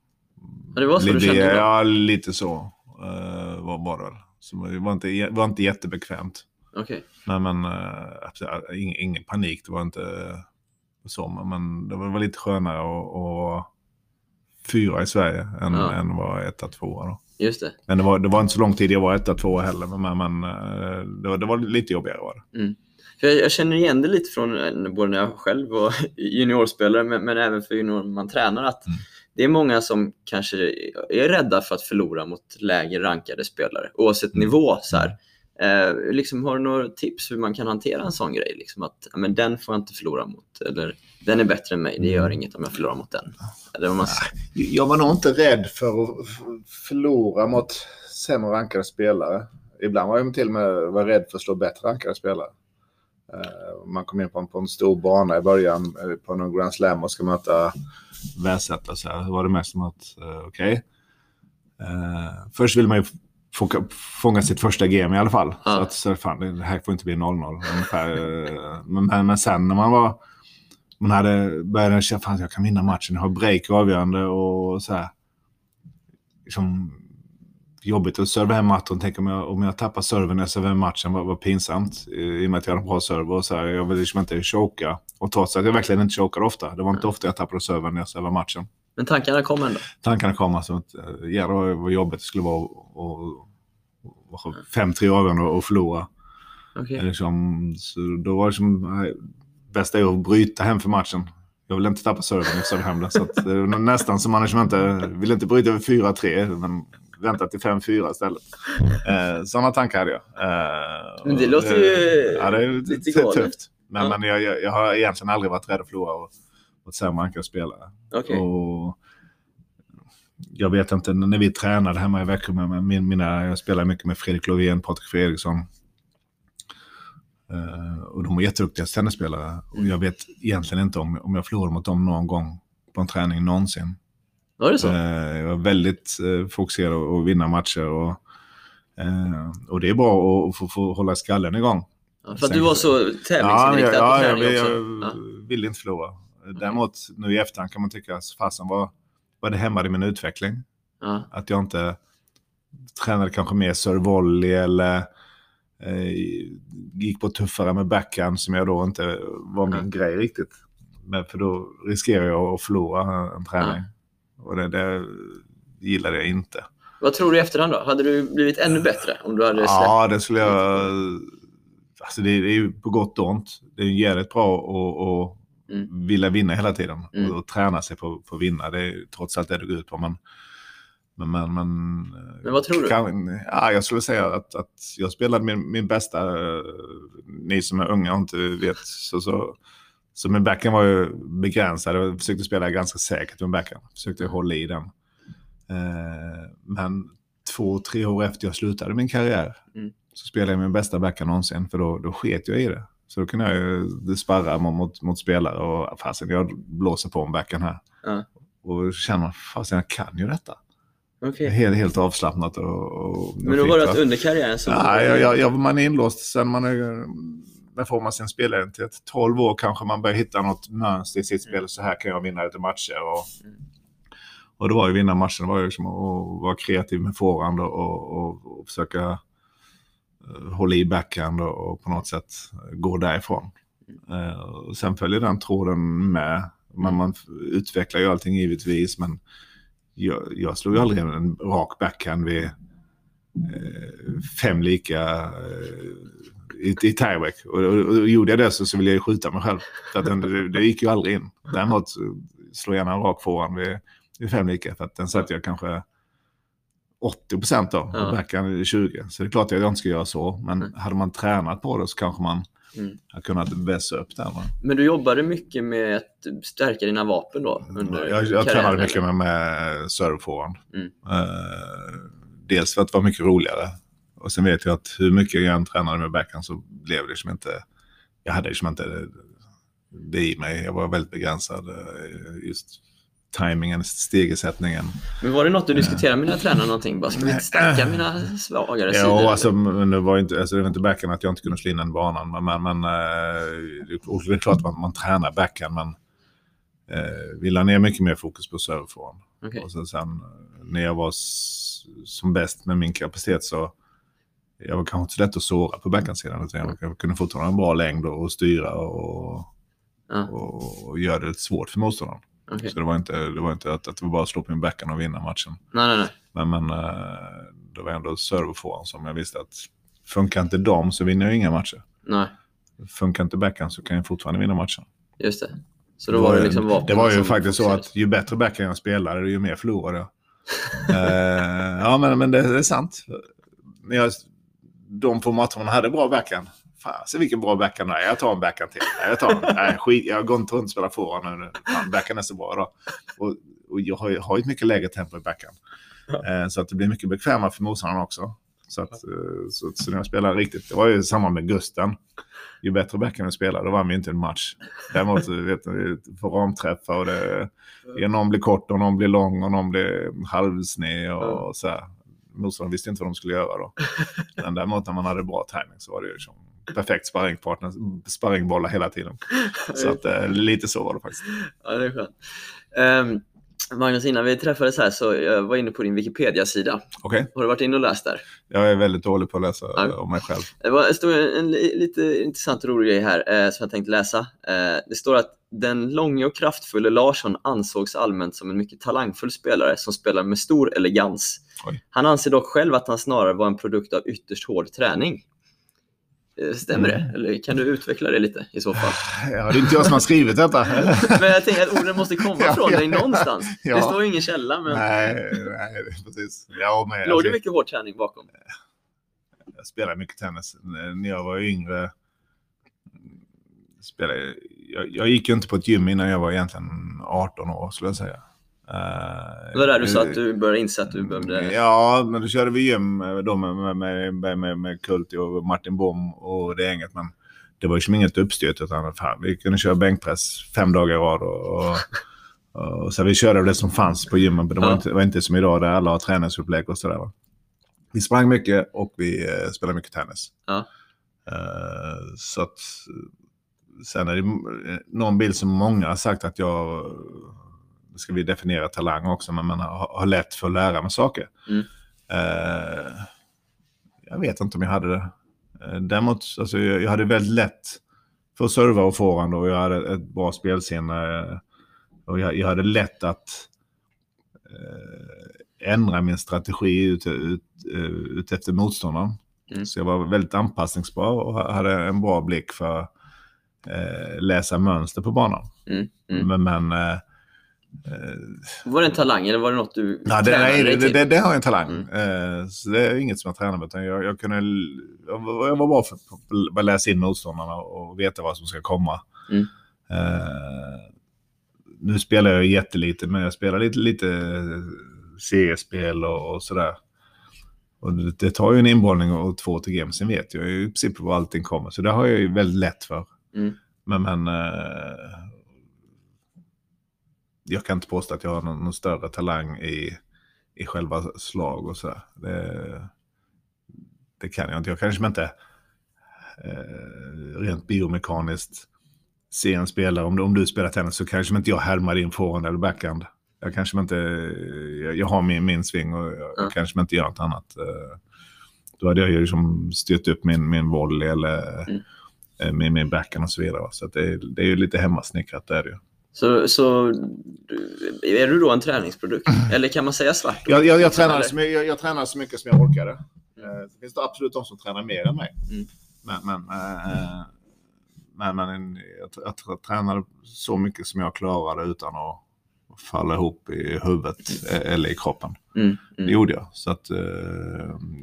ja, det var så lite, du kände då? Ja, lite så. Var bara det. Så det var inte, var inte jättebekvämt. Okej. Nej, men äh, ingen, ingen panik, det var inte äh, så. Men det var, det var lite skönare att, att fyra i Sverige än, ja. än vara ett och två. Då. Just det. Men det var, det var inte så lång tid jag var ett och två heller. Men, men äh, det, var, det var lite jobbigare var det. Mm. För jag, jag känner igen det lite från både när jag själv var juniorspelare men, men även för junior man tränar att mm. det är många som kanske är rädda för att förlora mot lägre rankade spelare, oavsett nivå. Så här. Eh, liksom, har du några tips hur man kan hantera en sån grej? Liksom att, ja, men den får jag inte förlora mot. Eller den är bättre än mig, det gör inget om jag förlorar mot den. Eller om man... Jag var nog inte rädd för att förlora mot sämre rankade spelare. Ibland var jag till och med var rädd för att slå bättre rankade spelare. Man kom in på en, på en stor bana i början på någon Grand Slam och ska möta Väsätta så här. Hur var det mest som att uh, okej. Okay. Uh, först vill man ju fånga, fånga sitt första game i alla fall. Ah. Så att så fan, det här får inte bli noll noll ungefär. men, men sen när man var man hade började känna fan jag kan vinna matchen, jag har break avgörande och så här liksom, jobbigt att serva hem matchen. Tänk om jag, om jag tappar serven när jag server matchen var, var pinsamt i, i och med att jag hade en bra server och så här, jag ville liksom inte choka och trots att jag verkligen inte chokar ofta det var inte mm. ofta jag tappade serven när jag server matchen men tankarna kom ändå tankarna kom alltså att ja, det var jobbigt det skulle vara fem tre avgörande och förlora okay. liksom, så då var det som nej, bästa är att bryta hem för matchen. Jag vill inte tappa serven när jag server hem den, så att, nästan som management vill inte bryta över fyra tre men vänta till fem fyra istället. Eh, sådana tankar hade jag. Eh, men det låter ju... Ja, det är lite tufft. Men, ja. men jag, jag, jag har egentligen aldrig varit rädd att förlora och, och så här man kan spela. Okay. Och jag vet inte, när vi tränade hemma i Växjö med min, mina... Jag spelar mycket med Fredrik Lovén, Patrik Fredriksson. Eh, och de är jätteduktiga tennisspelare. Mm. Och jag vet egentligen inte om, om jag förlorar mot dem någon gång på en träning någonsin. Var det så? Jag var väldigt fokuserad och vinna matcher och, och det är bra att få, få hålla skallen igång. Ja, för att du var så tävlingsinriktad. Ja, ja, ja, jag, jag ja. ville inte förlora. Däremot nu i efterhand kan man tycka att fasen var, var det hämmade min utveckling. Ja. Att jag inte tränade kanske mer servolley eller eh, gick på tuffare med backhand som jag då inte var min ja. grej riktigt. Men för då riskerar jag att förlora en träning. Ja. Och det, det gillade jag inte. Vad tror du i efterhand då? Hade du blivit ännu bättre om du hade släppt? Ja, det skulle jag... Alltså det är ju på gott och ont. Det är ju jävligt bra att mm. vilja vinna hela tiden. Mm. Och, och träna sig på att vinna. Det är trots allt det du går ut på. Men, men, men, men, men vad tror du? Kan, ja, jag skulle säga att, att jag spelade min, min bästa... Ni som är unga och inte vet så... så Så min backhand var ju begränsad. Jag försökte spela ganska säkert med backhand. Försökte hålla i den. Men två, tre år efter jag slutade min karriär mm. så spelade jag min bästa backhand någonsin. För då, då sket jag i det. Så då kunde jag ju sparra mot, mot spelare och fasen, jag blåser på en backhand här. Ja. Och känner fasen, jag kan ju detta. Okay. Helt, helt avslappnat. Och, och men då var det att under karriären så... Ja, jag, jag, jag, man är inlåst. Sen man är, när får man sin spelidentitet? tolv år kanske man börjar hitta något mönster i sitt mm. spel. Så här kan jag vinna lite matcher. Och, mm. och då var ju vinna matchen. Var ju liksom att vara kreativ med forehand och, och, och försöka hålla i backhand och på något sätt gå därifrån. Mm. Och sen följer den tråden med. Man, man utvecklar ju allting givetvis, men jag, jag slog ju aldrig en rak backhand vid eh, fem lika eh, i, i tiebreak. Och, och, och gjorde jag det så, så ville jag ju skjuta mig själv. För att den, det, det gick ju aldrig in. Däremot slog jag en rak forehand vid, vid fem lika. För att den satt jag kanske åttio procent då, och ja. Backhand tjugo. Så det är klart att jag inte ska göra så. Men mm. hade man tränat på det så kanske man mm. har kunnat vässa upp det. Men du jobbade mycket med att stärka dina vapen då? Under jag jag tränade eller? mycket med, med servefrågan. Mm. Uh, dels för att det var mycket roligare. Och sen vet jag att hur mycket jag än tränade med backhand så blev det liksom inte... Jag hade liksom inte det, det i mig. Jag var väldigt begränsad just... timingen, stegesättningen. Men var det något du diskuterade med dina tränare någonting? Bara, ska vi inte stärka mina svagare sidor? Ja, alltså, det var inte, alltså, det var inte backhand att jag inte kunde slå in den banan. Men, men, men det är klart att man, man tränar backhand, men eh, vi la ner mycket mer fokus på serverform. Okay. Och sen, sen när jag var s- som bäst med min kapacitet så jag var kanske inte så lätt att såra på backhandsidan. Jag, jag kunde fortfarande en bra längd och styra och, ah. och, och göra det svårt för motståndaren. Okay. Så det var inte, det var inte att, att det var bara att slå på min backhand och vinna matchen. Nej, nej, nej. Men, men det var ändå serverforehand som jag visste att funkar inte dem så vinner jag inga matcher. Nej. Funkar inte backhand så kan jag fortfarande vinna matchen. Just det. Så då det var, var det liksom vapen. Det var ju faktiskt så att ju bättre backhand jag spelade, ju mer förlorade jag. uh, ja, men, men det, det är sant. Men jag, de på matchen hade bra backhand. Fan, så vilken bra backhand det är. Jag tar en backhand till. Jag tar en, nej, skit, jag går inte runt och spelar forehand nu. Fan, backhand är så bra då. Och, och jag har ju har ett mycket lägre tempo i backhand. Ja. Eh, så att det blir mycket bekvämare för motståndaren också. Så att så, så när jag spelar riktigt, det var ju samma med Gusten. Ju bättre backhand jag spelar, då var man ju inte en match. Däremot vet du, för ramträffar och det, någon blir kort och någon blir lång och någon blir halvsned och, och så här. Motståndaren visste inte vad de skulle göra då. Men däremot när man hade bra timing så var det ju liksom perfekt sparringpartner, sparringbollar hela tiden. Så att eh, lite så var det faktiskt. Ja, det är skönt. Um, Magnus, innan vi träffades här så jag var inne på din Wikipedia-sida. Okay. Har du varit inne och läst där? Jag är väldigt dålig på att läsa ja. om mig själv. Det var, stod en, en lite intressant och rolig grej här eh, som jag tänkte läsa. Eh, det står att den långa och kraftfulla Larsson ansågs allmänt som en mycket talangfull spelare som spelar med stor elegans. Oj. Han anser dock själv att han snarare var en produkt av ytterst hård träning. Stämmer det? Eller kan du utveckla det lite i så fall? Ja, det är inte jag som har skrivit detta. Men jag tänker att orden måste komma ja, från dig ja, någonstans. Ja. Det står ju ingen källa. Men... Nej, nej, precis. Ja, men, låg alltså, det mycket hård träning bakom? Jag spelade mycket tennis. När jag var yngre spelade, jag, jag gick ju inte på ett gym innan jag var egentligen arton år, skulle jag säga. Uh, det var där du sa att du började inse att du behövde... Ja, men då körde vi gym då med, med, med, med, med Kulti och Martin Boom och det gänget. Men det var ju som inget uppstyrt, utan fan, vi kunde köra bänkpress fem dagar i rad. Och, och, och så vi körde det som fanns på gymmen, men det var, ja. inte, det var inte som idag där alla har träningsupplägg och sådär. Vi sprang mycket och vi eh, spelade mycket tennis. Ja. Uh, så att... Sen är det någon bild som många har sagt att jag... ska vi definiera talang också, men man har lätt för att lära mig saker. Mm. Eh, jag vet inte om jag hade det. Eh, däremot, alltså, jag, jag hade väldigt lätt för att serva och forehand och jag hade ett bra spelsinne eh, och jag, jag hade lätt att eh, ändra min strategi ut, ut, ut efter motståndaren. Mm. Så jag var väldigt anpassningsbar och hade en bra blick för att eh, läsa mönster på banan. Mm. Mm. Men, men eh, var det en talang eller var det något du nah, det, nej, det, det, det har jag en talang mm. Så det är inget som jag tränar med, utan jag, jag, kunde, jag, jag var bra för att läsa in motståndarna och veta vad som ska komma. mm. uh, Nu spelar jag jättelite, men jag spelar lite, lite C S-spel och, och sådär. Och det tar ju en inbollning och två till game, sen vet jag ju i princip var allting kommer. Så det har jag ju väldigt lätt för. Mm. Men, men eh, jag kan inte påstå att jag har någon, någon större talang i, i själva slag och så. Det, det kan jag inte. Jag kanske inte eh, rent biomekaniskt ser en spelare. Om, om du spelar tennis så kanske inte jag härmar in forehand eller backhand. Jag kanske inte, jag, jag har min, min sving och jag mm. kanske inte gör något annat. Då hade jag ju liksom styrt upp min, min volley eller mm. min, min backhand och så vidare. Så att det, det är ju lite hemmasnickrat där ju. Så, så är du då en träningsprodukt? Eller kan man säga svart? Jag, jag, jag, tränar, så, jag, jag tränar så mycket som jag orkade. Mm. Det finns det absolut de som tränar mer än mig. Mm. Men, men, äh, men, men jag, jag, jag tränade så mycket som jag klarade utan att falla ihop i huvudet eller i kroppen. Mm, mm. Det gjorde jag. Så att, eh,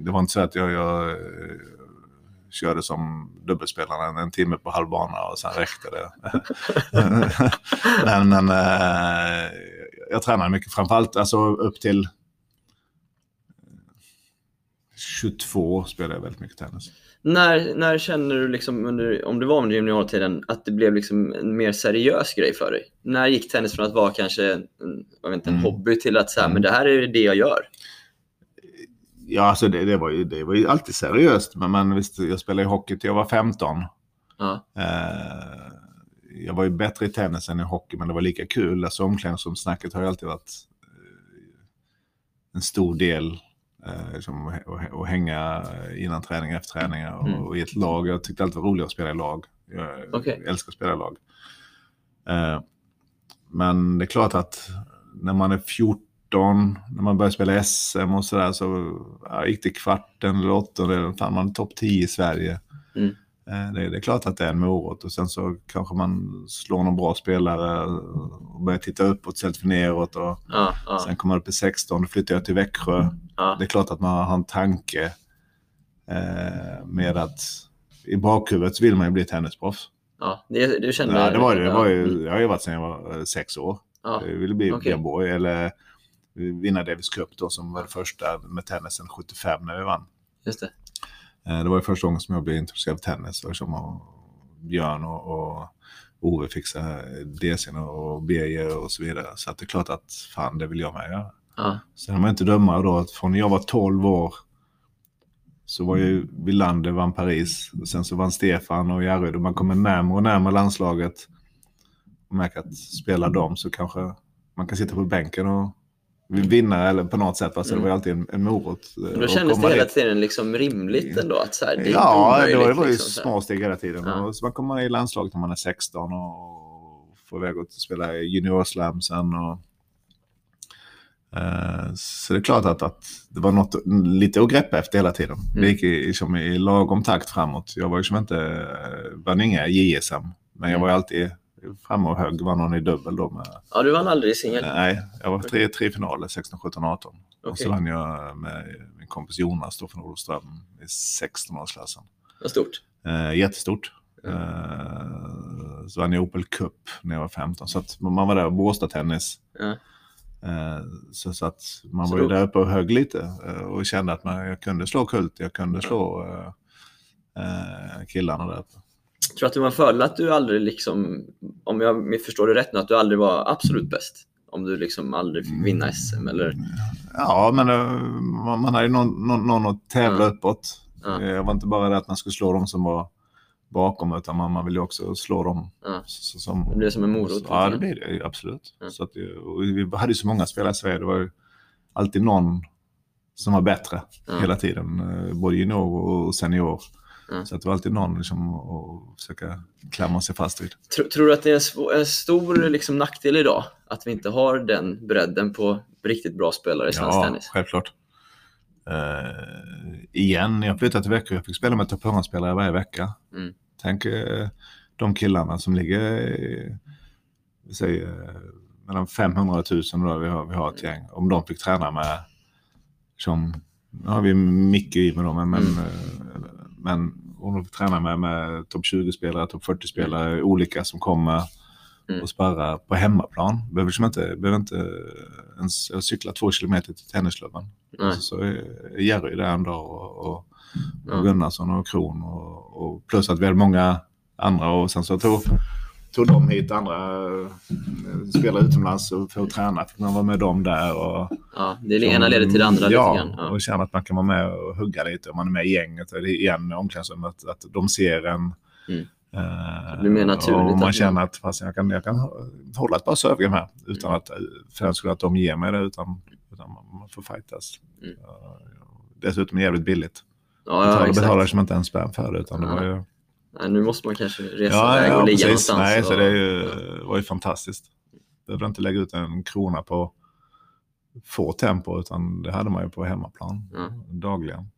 det var inte så att jag, jag körde som dubbelspelaren en timme på halvbana och sen räckte det. men men eh, jag tränade mycket, framförallt alltså, upp till tjugotvå spelade jag väldigt mycket tennis. När, när känner du, liksom, under, om det var under gymnasietiden, att det blev liksom en mer seriös grej för dig? När gick tennis från att vara kanske en, jag vet inte, en mm. hobby till att så här, mm. men det här är det jag gör? Ja, alltså det, det, var, ju, det var ju alltid seriöst. Men, men visst, jag spelade ju hockey till jag var femton. Ja. Eh, jag var ju bättre i tennis än i hockey, men det var lika kul. Alltså omklädningsrumssnacket har ju alltid varit en stor del. Liksom, och hänga innan träning, efter träning och, mm. och i ett lag. Jag tyckte alltid var roligt att spela i lag. Jag okay. älskar att spela i lag. Eh, men det är klart att när man är fjorton, när man börjar spela S M och sådär, så ja, gick det kvarten eller åttonde, fan man topp tio i Sverige. Mm. Eh, det, det är klart att det är en morot. Och sen så kanske man slår någon bra spelare och börjar titta uppåt istället för neråt. Och ah, ah. Sen kommer jag upp i sexton, då flyttar jag till Växjö. Mm. Det är klart att man har en tanke eh, med att i bakhuvudet så vill man ju bli tennisproffs. Ja, det, du kände ja, det. Var ju, det var ju, jag har ju varit sedan jag var sex år. Ja. Jag ville bli okay. Göteborg eller vinna Davis Cup då, som var det första med tennisen sjuttiofem när vi vann. Just det. Eh, det var ju första gången som jag blev intresserad av tennis. Och som och Björn och, och Ove fixade D C och B J och så vidare. Så att det är klart att fan, det vill jag med göra. Ah. Sen har man inte dömare då att från när jag var tolv år så var ju Villander vann Paris och sen så vann Stefan och Järryd och man kommer närmare och närmare landslaget och märker att spela dem så kanske man kan sitta på bänken och vinna eller på något sätt. Alltså, mm. det var ju alltid en, en morot. Då kändes det hela dit. Tiden liksom rimligt ändå att så här, det ja, det var ju liksom, små steg hela tiden. Ah. Så man kommer i landslaget när man är sexton och får väg att spela juniorslam sen och så det är klart att, att det var något lite att greppa efter hela tiden. Mm. Det gick i, som i lagom takt framåt. Jag var ju som inte vann inga J S M, men jag var ju alltid fram och hög, vann någon i dubbel då med. Ja, du vann aldrig i singel. Nej, jag var tre, tre finaler sexton, sjutton, arton. Okay. Och så vann jag med min kompis Jonas då från Olofström i sexton-årsklassen. Vad stort? Eh, jättestort. Mm. Eh, så vann jag Opel Cup när jag var femton, så att man var där och båstad tennis. Mm. Så, så att man så var ju då. Där uppe och högg lite och kände att man, jag kunde slå Kulti, jag kunde slå äh, killarna där uppe. Jag tror att det var en fördel att du aldrig liksom, om jag förstår det rätt nu, att du aldrig var absolut bäst, om du liksom aldrig fick vinna S M eller? Ja, men man, man hade ju någon, någon, någon att tävla ja. Uppåt. Ja. Jag var inte bara det att man skulle slå dem som var bakom, utan man, man vill ju också slå dem. Ja. Så, som, det blir som en morot. Ja, det blir det, absolut. Ja. Så att, och vi hade ju så många spelare i Sverige, det var ju alltid någon som var bättre ja. Hela tiden, både junior och senior. Ja. Så att det var alltid någon liksom, att försöka klämma sig fast vid. Tror, tror du att det är en, sv- en stor liksom, nackdel idag, att vi inte har den bredden på riktigt bra spelare i svensk ja, tennis? Ja, självklart. Uh, igen, jag flyttade till Växjö. Jag fick spela med topphanspelare varje vecka. Mm. Tänk uh, de killarna som ligger uh, vi säger, uh, mellan femhundratusen då, vi har, vi har ett mm. gäng. Om de fick träna med som, nu har vi mycket i med dem men, mm. uh, men om de fick träna med, med topp tjugo-spelare, topp fyrtio-spelare mm. olika som kommer mm. och sparra på hemmaplan. Behöver liksom inte, behöver inte ens cykla två kilometer till tennisklubben. Alltså, så är Järryd där en dag och, och, och Gunnarsson och Kron och, och plus att vi hade många andra och sen så tog, tog de hit andra spelare utomlands och för att träna fick man vara med dem där och, ja, det ena leder till det andra. Ja, lite grann. Ja, och känna att man kan vara med och hugga lite om man är med i gänget eller igen omklädningsrummet att, att de ser en mm. Uh, det blir naturligt och man känner att fast jag, kan, jag kan hålla ett par sövgrepp här utan att för skulle att de ger mig det utan, utan man får fightas mm. uh, dessutom är det jävligt billigt ja, ja, man betalar som inte ens spänn för det utan ja. Det var ju... Nej, nu måste man kanske resa ja, ja, och ligga precis. Någonstans nej, och... så det är ju, var ju fantastiskt behöver inte lägga ut en krona på få tempo utan det hade man ju på hemmaplan ja. Dagligen.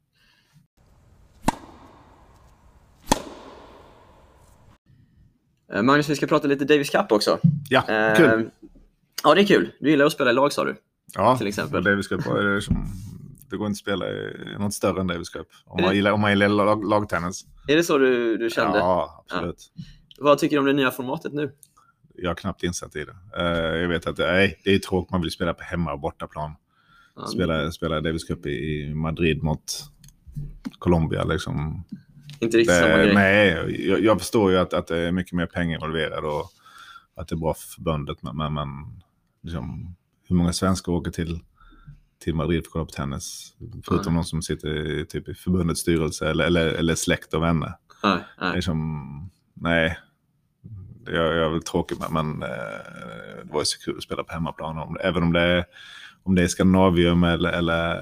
Magnus, vi ska prata lite Davis Cup också. Ja, eh, kul. Ja, det är kul. Du gillar att spela i lag, sa du. Ja, till exempel. Davis Cup är det, som, det går inte att spela i något större än Davis Cup. Om man gillar, om man gillar lag, lagtennis. Är det så du, du kände? Ja, absolut. Ja. Vad tycker du om det nya formatet nu? Jag har knappt insett i det. Uh, jag vet att nej, det är tråkigt. Man vill spela på hemma- och bortaplan. Ja, spela, spela Davis Cup i Madrid mot Colombia, liksom. Inte riktigt det, samma grej. Nej, jag, jag förstår ju att, att det är mycket mer pengar involverade och att det är bra för förbundet. Men, men, men liksom, hur många svenskar åker till, till Madrid för att kolla på tennis? Förutom mm. någon som sitter i, typ, i förbundets styrelse eller, eller, eller släkt och vänner. Mm. Mm. Liksom, nej, jag, jag är väl tråkig men, men det var ju så kul att spela på hemmaplan. Om, även om det är... Om det är Skandinavium eller, eller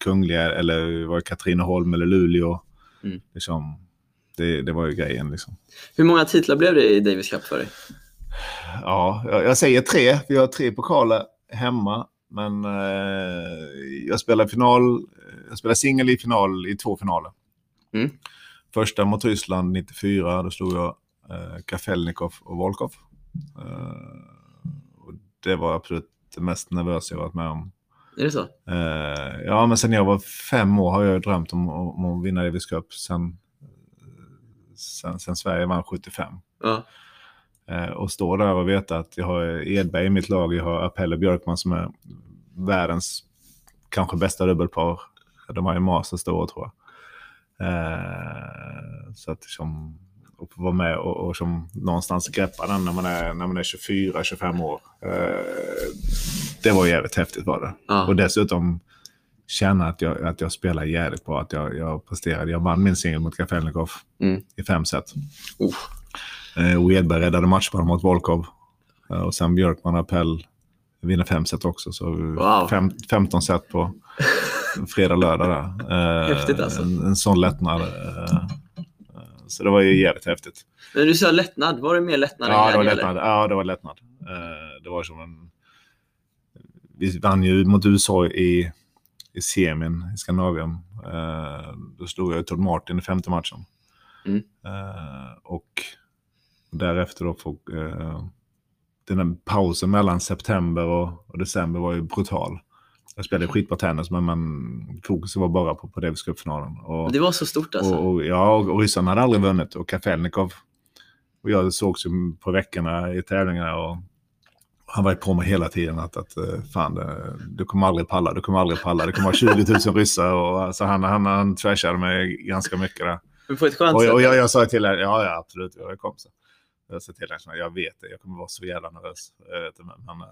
Kungliga eller var det Katrineholm eller Luleå. Mm. Liksom, det, det var ju grejen liksom. Hur många titlar blev det i Davis Cup för dig? Ja, jag, jag säger tre. Vi har tre pokaler hemma. Men eh, jag spelar final. Jag spelar singel i final i två finaler. Mm. Första mot Ryssland nittiofyra. Då slog jag eh, Kafelnikov och Volkov. Eh, och det var absolut det mest nervösa jag varit med om. Är det så? Uh, ja, men sen jag var fem år har jag drömt om, om, om att vinna Davis Cup sen, sen, sen Sverige vann sjuttiofem. Ja. Uh, och står där och vet att jag har Edberg i mitt lag, jag har Apell och Björkman som är världens kanske bästa dubbelpar. De har ju Masters då, tror jag. Uh, så att som, och vara med och, och som någonstans greppa den när man är, när man är tjugofyra tjugofem år. Uh, det var jävligt häftigt var det. Ja. Och dessutom känna att jag, att jag spelar jävligt bra, att jag, jag presterade. Jag vann min singel mot Kafelnikov mm. i fem set. Oh. Uh, och Edberg räddade matchbarn mot Volkov. Uh, och sen Björkman och Appell vinner fem set också. Så wow. fem, femton set på fredag lördag där. Uh, häftigt alltså. En, en sån lättnad... Uh, Så det var ju jävligt häftigt. Men du sa lättnad. Var det mer lättnad? Ja, det var lättnad. Ja, det var lättnad. Det var som en... Vi vann ju mot U S A i, i semin i Skandinavien. Då stod jag och tog Martin i femte matchen. Mm. Och därefter då... Får... Den här pausen mellan september och, och december var ju brutal. Jag spelade skitbra tennis men man fokuset var bara på, på Davis Cup-finalen. Och det var så stort alltså. Och, och, ja, och ryssarna hade aldrig vunnit och Kafelnikov. Och jag sågs ju på veckorna i tävlingarna och, och han var ju på mig hela tiden att, att fan, det, du kommer aldrig palla, du kommer aldrig palla. Det kommer vara tjugo tusen ryssar och alltså, han, han, han trashade mig ganska mycket där. Men på ett skönt och, sätt. Och jag, jag sa till er, ja, ja absolut, jag kom så. Jag sa till henne, jag vet det, jag kommer vara så jävla nervös. Jag vet det, men, men,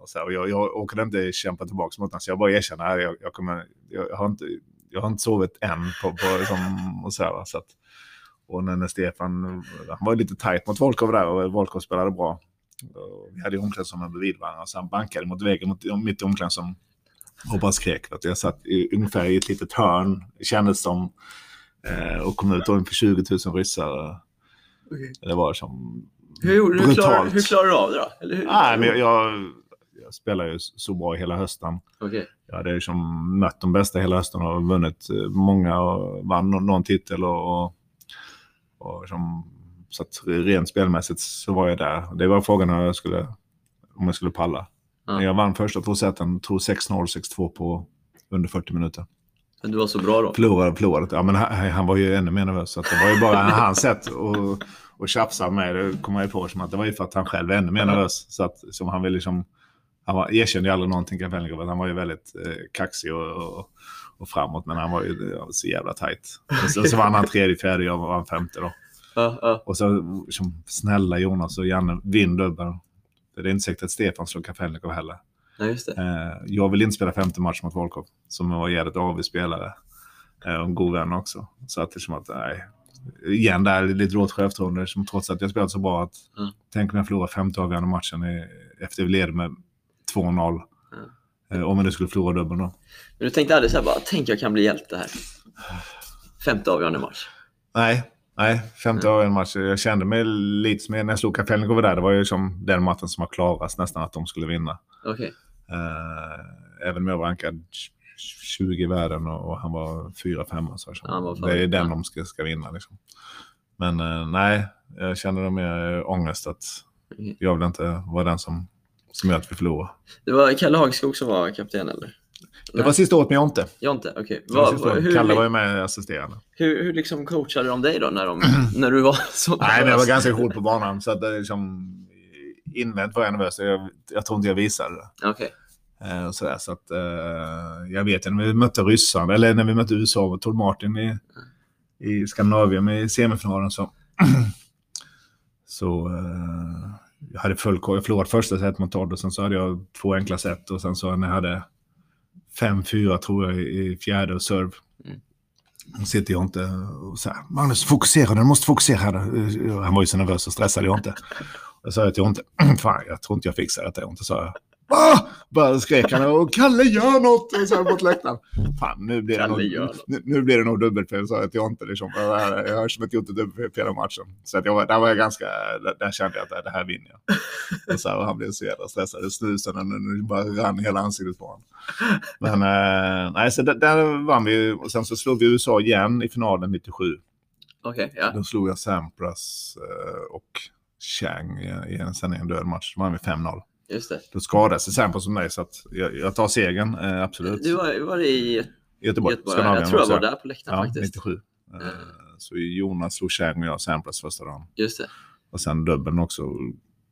och så här, och jag, jag åker inte kämpa tillbaka mot honom, så jag bara erkänner här, jag, jag, kommer, jag, har inte, jag har inte sovit än på, på, som, och så här, så att, och när Stefan, han var lite tajt mot Volkov där och Volkov spelade bra. Och vi hade omklädd som en bevid varandra och sen bankade mot vägen mot, mitt omklädd som hoppade skrek. Att jag satt i, ungefär i ett litet hörn, kändes som, eh, och kom ut inför tjugo tusen ryssar. Okay. Det var som hur, brutalt. Hur klarar, hur klarar du av det då? Eller hur? Nej, men jag, jag, jag spelar ju så bra hela hösten. Okay. Jag hade ju som mött de bästa hela hösten och vunnit många och vann någon titel. Och, och, och som, så att rent spelmässigt så var jag där. Det var frågan om jag skulle, om jag skulle palla. Mm. Jag vann första två seten, tog sex noll sex två på under fyrtio minuter. Men du var så bra då. Förlorade och förlorade. Ja, men han, han var ju ännu mer nervös. Så att det var ju bara hans sätt och, och tjafsa med. Det kom jag ju på som att det var ju för att han själv var ännu mer nervös. Så att som han ville liksom... Han var, erkände ju aldrig någonting. Kafelnikov. Han var ju väldigt eh, kaxig och, och, och framåt. Men han var ju ja, så jävla tajt. Och så, så var han tredje, fjärde. Jag var han femte då. Uh, uh. Och så som, snälla Jonas och Janne Vindubben. Det är inte säkert att Stefan slog Kafelnikov heller. Ja, just det. Jag vill inte spela femte match mot Volkov som var jävligt avspelare och en god vän också. Så att det är som att, nej. Igen där är det lite rådskövtrunder som trots att jag spelat så bra att mm. tänk om jag förlorar femte avgörande matchen efter vi leder med två noll. Mm. Om jag skulle förlora dubbeln då. Men du tänkte aldrig så här bara, tänk jag kan bli hjälte här. Femte avgörande match. Nej. Nej, femte av en match. Jag kände mig lite som när jag slog Kafelnikov där. Det var ju som den matchen som har klarats nästan att de skulle vinna. Okay. Uh, även om jag var rankad tjugo i världen och, och han var fyra fem. Så ja, var det är den ja. de ska, ska vinna. Liksom. Men uh, nej, jag kände det mer ångest att okay. jag ville inte vara den som, som gör att vi förlorar. Det var Kalle Hagelsorg som var kapten eller? Det var sista året med Jonte. Jonte, okej. Okay. Kalle var ju med assisterande. Hur, hur liksom coachade de dig då när, de, när du var så? Nej, men jag var ganska hård på banan. Så att det liksom, invänt var jag nervös. Jag, jag tror inte jag visade det. Okej. Okay. Eh, sådär, så att eh, jag vet när vi mötte Ryssland, eller när vi mötte U S A och tog Martin i, i Skandinavien i semifinalen så, så eh, jag hade full, jag förlorat första set mot Todd och sen så hade jag två enkla set och sen så när jag hade fem fyra tror jag i fjärde och serv. Mm. Sitter jag inte och så här, Magnus fokusera, du måste fokusera här. Han var ju så nervös och stressade jag inte. Jag sa att jag inte, fan jag tror inte jag fixar detta jag inte, sa jag. Ah! Bara skrek han och Kalle gör något och så här mot läktaren. Fan, nu blir det nog, nu, nu blir det nog dubbelfel, sa jag att jag inte liksom. Jag har som inte gjort dubbelfel hela matchen. Så att jag, där var jag ganska, där kände jag att det här vinner jag. Och så här, och han blev så jävla stressad i slusen och nu bara rann hela ansiktet på honom. Men eh, nej, så där, där vann vi och sen så slog vi U S A igen i finalen nittiosju. Okej, okay, ja. Då slog jag Sampras och Chang i, i en, sen i en död match. Då vann vi fem noll. Just det. Då skadade sig Sampras som mig så att jag, jag tar segern, eh, absolut. Du var, var det i Göteborg, Göteborg. Jag tror jag var där på läktaren ja, faktiskt. nittiosju. Mm. Eh, så Jonas slog Kärn och jag Sampras första dagen. Just det. Och sen dubbeln också,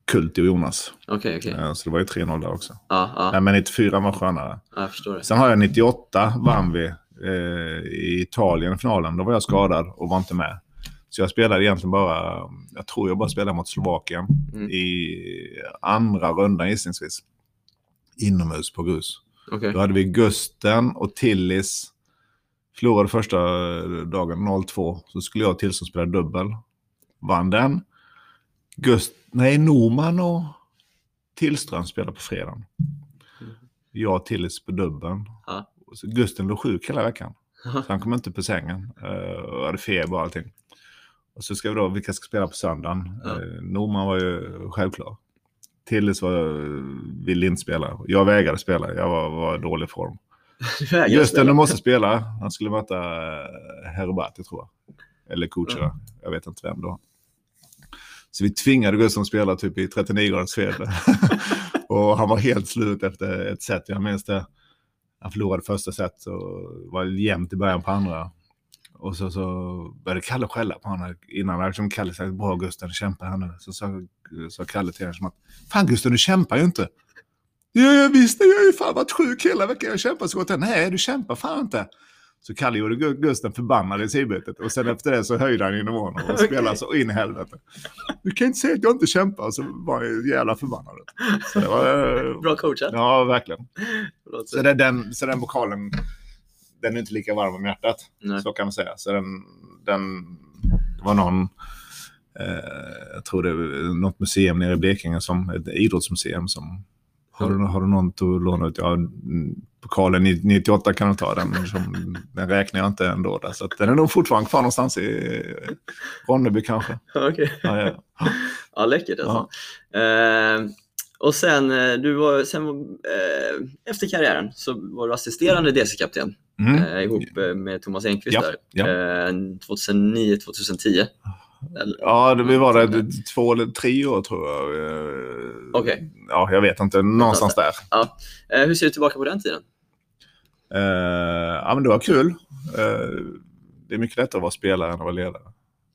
Kulti och Jonas. Okej, okay, okej. Okay. Eh, så det var ju tre noll där också. Ah, ah. Nej, men nittiofyra var skönare. Ah, förstår det. Sen har jag nittioåtta, vann vi eh, i Italien finalen. Då var jag skadad och var inte med. Så jag spelade egentligen bara, jag tror jag bara spelade mot Slovakien mm. i andra rundan gissningsvis. Inomhus på grus. Okay. Då hade vi Gusten och Tillis. Förlorade första dagen noll två. Så skulle jag till som spelade dubbel. Vann den. Gust, nej, Norman och Tillström spelade på fredagen. Jag och Tillis på dubbeln. Ja. Så Gusten låg sjuk hela veckan. Så han kom inte på sängen. Uh, hade feber och allting. Och så ska vi då, vilka ska spela på söndagen? Ja. Eh, Norman var ju självklar. Tillis var, ville inte spela. Jag vägrade spela, jag var, var i dålig form. Just det, du måste spela. Han skulle möta Herberti tror jag. Eller coacher, ja. Jag vet inte vem då. Så vi tvingade Gustav att spela typ i trettionio graders feber. Och han var helt slut efter ett set. Jag minns det, han förlorade första set och var jämnt i början på andra. Och så, så började Kalle skälla på honom innan. Där, som Kalle sa, bra Gusten, kämpa här nu. Så sa, sa Kalle till honom som att, fan Gusten, du kämpar ju inte. Ja, jag visste, jag har ju fan varit sjuk hela veckan. Jag kämpar så gott. Nej, du kämpar fan inte. Så Kalle gjorde Gusten förbannade i sibytet. Och sen efter det så höjde han inom honom och spelade så in i helvete. Du kan inte säga att jag inte kämpar. Så var jag jävla förbannad. Så det var, bra coachat. Ja, verkligen. Så, det, den, så den vokalen... Den är inte lika varm om hjärtat. Nej. Så kan man säga. Så den, den var någon, eh, jag tror det är något museum nere i Blekinge, som, ett idrottsmuseum som, mm. har, du, har du någon att låna ut? Ja, pokalen nittioåtta kan du ta den. Som, den räknar jag inte ändå. Där, så att den är nog fortfarande kvar någonstans i Ronneby kanske. Okej. Okay. Ja, ja. Ja, läckert alltså. Ja. Eh... Och sen, du var, sen eh, efter karriären så var du assisterande D C-kapten mm. eh, ihop med Thomas Enqvist ja, ja. eh, tjugohundranio tjugohundratio. Ja, det, vi var där två eller tre år tror jag. Okej. Okay. Ja, jag vet inte. Någonstans där. Ja. Eh, hur ser du tillbaka på den tiden? Uh, ja, men det var kul. Uh, det är mycket lättare att vara spelare än att vara ledare.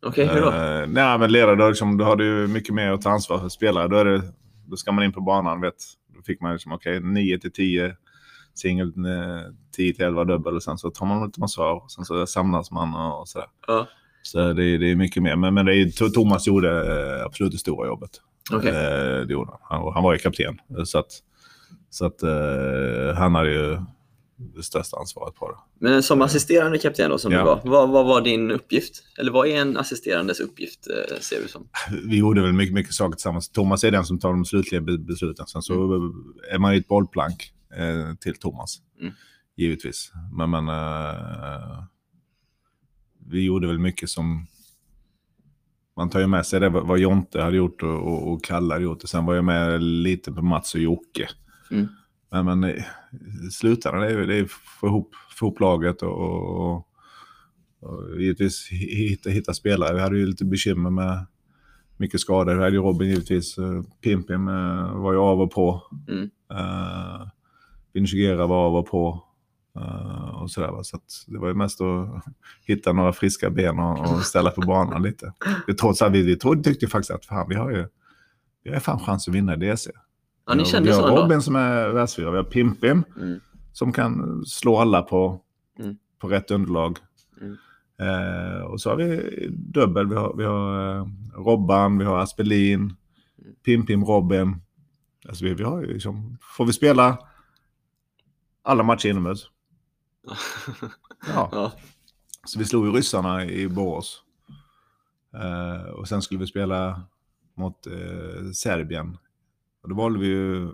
Okej, okay, hur då? Uh, nej, men ledare, då, liksom, då har du mycket mer att ta ansvar för spelare. Då, är det, då ska man in på banan, vet. Då fick man liksom, okej, okay, nio till tio singel, tio till elva dubbel, och sen så tar man lite massor och sen så samlas man och sådär. Uh. Så det, det är mycket mer. Men, men det är, Thomas gjorde absolut det stora jobbet. Okay. Uh, det gjorde han. Han, han var ju kapten. Så att, så att uh, han hade ju det största ansvaret på det. Men som assisterande kapten då, som ja. du var, vad, vad var din uppgift? Eller vad är en assisterandes uppgift, ser du som? Vi gjorde väl mycket, mycket saker tillsammans. Thomas är den som tar de slutliga besluten. Sen så mm. är man ju ett bollplank eh, till Thomas. Mm. Givetvis. Men, men eh, vi gjorde väl mycket som man tar ju med sig det, vad Jonte hade gjort och, och, och Kalle hade gjort. Och sen var jag med lite på Mats och Jocke. Mm. Men, men i slutändan är det är få ihop, få ihop laget och, och, och, och givetvis hitta, hitta spelare. Vi hade ju lite bekymmer med mycket skador. Vi hade ju Robin givetvis. Pimpim var ju av och på. Mm. Uh, Vinchigera var av och på. Uh, och sådär, va? Så att det var ju mest att hitta några friska ben och, och ställa på banan lite. Det trots att vi, vi trodde, tyckte faktiskt att fan, vi har ju vi har fan chans att vinna i D C. Ja, ni kände vi har Robin då, som är världsfyra, vi har Pimpim mm. som kan slå alla på, mm. på rätt underlag. Mm. Eh, och så har vi dubbel, vi har, vi har eh, Robban, vi har Aspelin, mm. Pimpim, Robin. Alltså vi, vi har liksom, får vi spela alla matcher inomhus? ja. ja. Så vi slog ju ryssarna i Borås. Eh, och sen skulle vi spela mot eh, Serbien. Och då valde vi ju uh,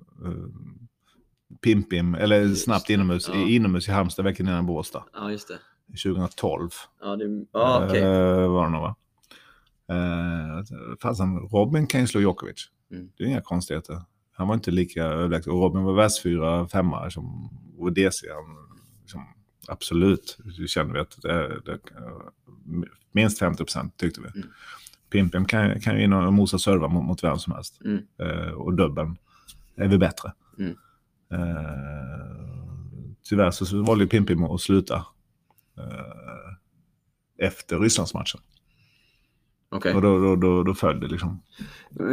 Pimpim, eller just, snabbt inomhus, ja. i, inomhus i Halmstad veckan innan Båstad. Ja, just det. tjugo tolv Ja, det, ja okej. Okay. Uh, var det nog, va? Uh, fastän, Robin kan ju slå Djokovic. Mm. Det är inga konstigheter. Han var inte lika överlägsen. Och Robin var världsfyra, femma som och D C. Han, liksom, absolut, det kände vi att det, det, minst femtio procent tyckte vi. Mm. Pimpim kan, kan ju in och mosa serva mot, mot vem som helst. Mm. Uh, och dubben är vi bättre. Mm. Uh, tyvärr så, så valde ju Pimpim att sluta uh, efter Rysslandsmatchen. Okay. Och då, då, då, då följde liksom.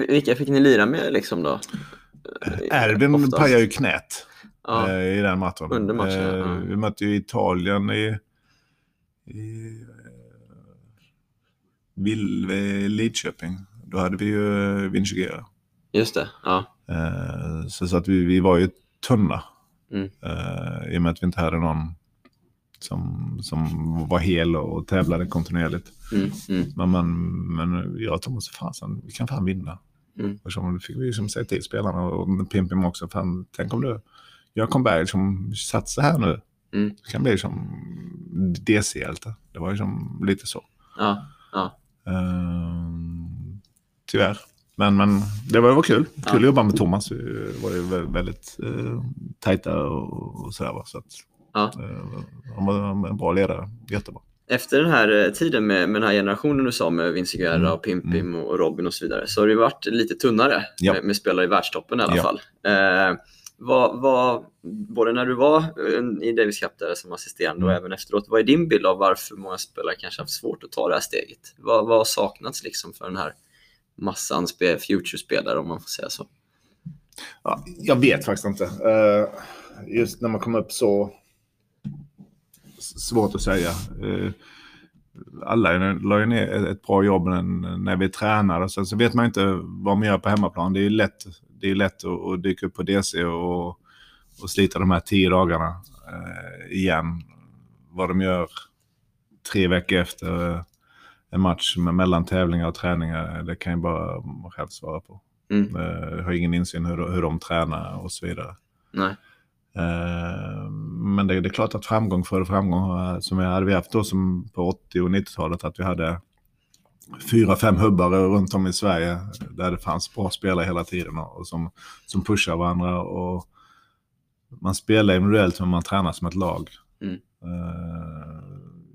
Vilka fick ni lira med liksom då? Erwin pajade ju knät ja. uh, i den matchen. Under matchen uh, ja. Vi mötte ju Italien i... i Vill, Lidköping. Då hade vi ju Vinchigera. Just det, ja. Så, så att vi, vi var ju tunna. Mm. I och med att vi inte hade någon som, som var hel och tävlade kontinuerligt. Mm. Mm. Men, men, men jag och Thomas, fan, vi kan fan vinna. Mm. Och så fick vi ju som säga till spelarna och Pimpim också. Fan, tänk om du, jag kom berg som satsar här nu. Mm. Det kan bli som D C-hjälte. Det var ju som lite så. Ja, ja. Uh, tyvärr. Men, men det var, var kul. Kul ja. att jobba med Thomas. Det var ju väldigt uh, tajta och, och sådär. Så att, ja. uh, han var en bra ledare. Jättebra. Efter den här tiden med, med den här generationen du sa med Vinceguera mm. och Pimpim mm. och Robin och så vidare, så har det varit lite tunnare ja. med, med spelare i världstoppen i alla ja. fall. Uh, Vad, vad, både när du var i Davis Cup där som assisterande och även efteråt, vad är din bild av varför många spelare kanske har svårt att ta det här steget? Vad, vad har saknats liksom för den här massan spe, future-spelare, om man får säga så? Ja, jag vet faktiskt inte. Uh, just när man kommer upp så svårt att säga. Uh, alla la ju ner ett bra jobb när vi tränar och sen så vet man inte vad man gör på hemmaplan. Det är ju lätt, det är lätt att, att dyka upp på D C och, och slita de här tio dagarna eh, igen. Vad de gör tre veckor efter en match med mellan tävlingar och träningar, det kan ju bara man själv svara på. Mm. Jag har ingen insyn hur, hur de tränar och så vidare. Nej. Men det, det är klart att framgång för framgång som vi hade haft då som på åttio- och nittiotalet, att vi hade fyra, fem hubbar runt om i Sverige där det fanns bra spelare hela tiden och som, som pushar varandra och man spelar individuellt men man tränar som ett lag. Mm. Uh,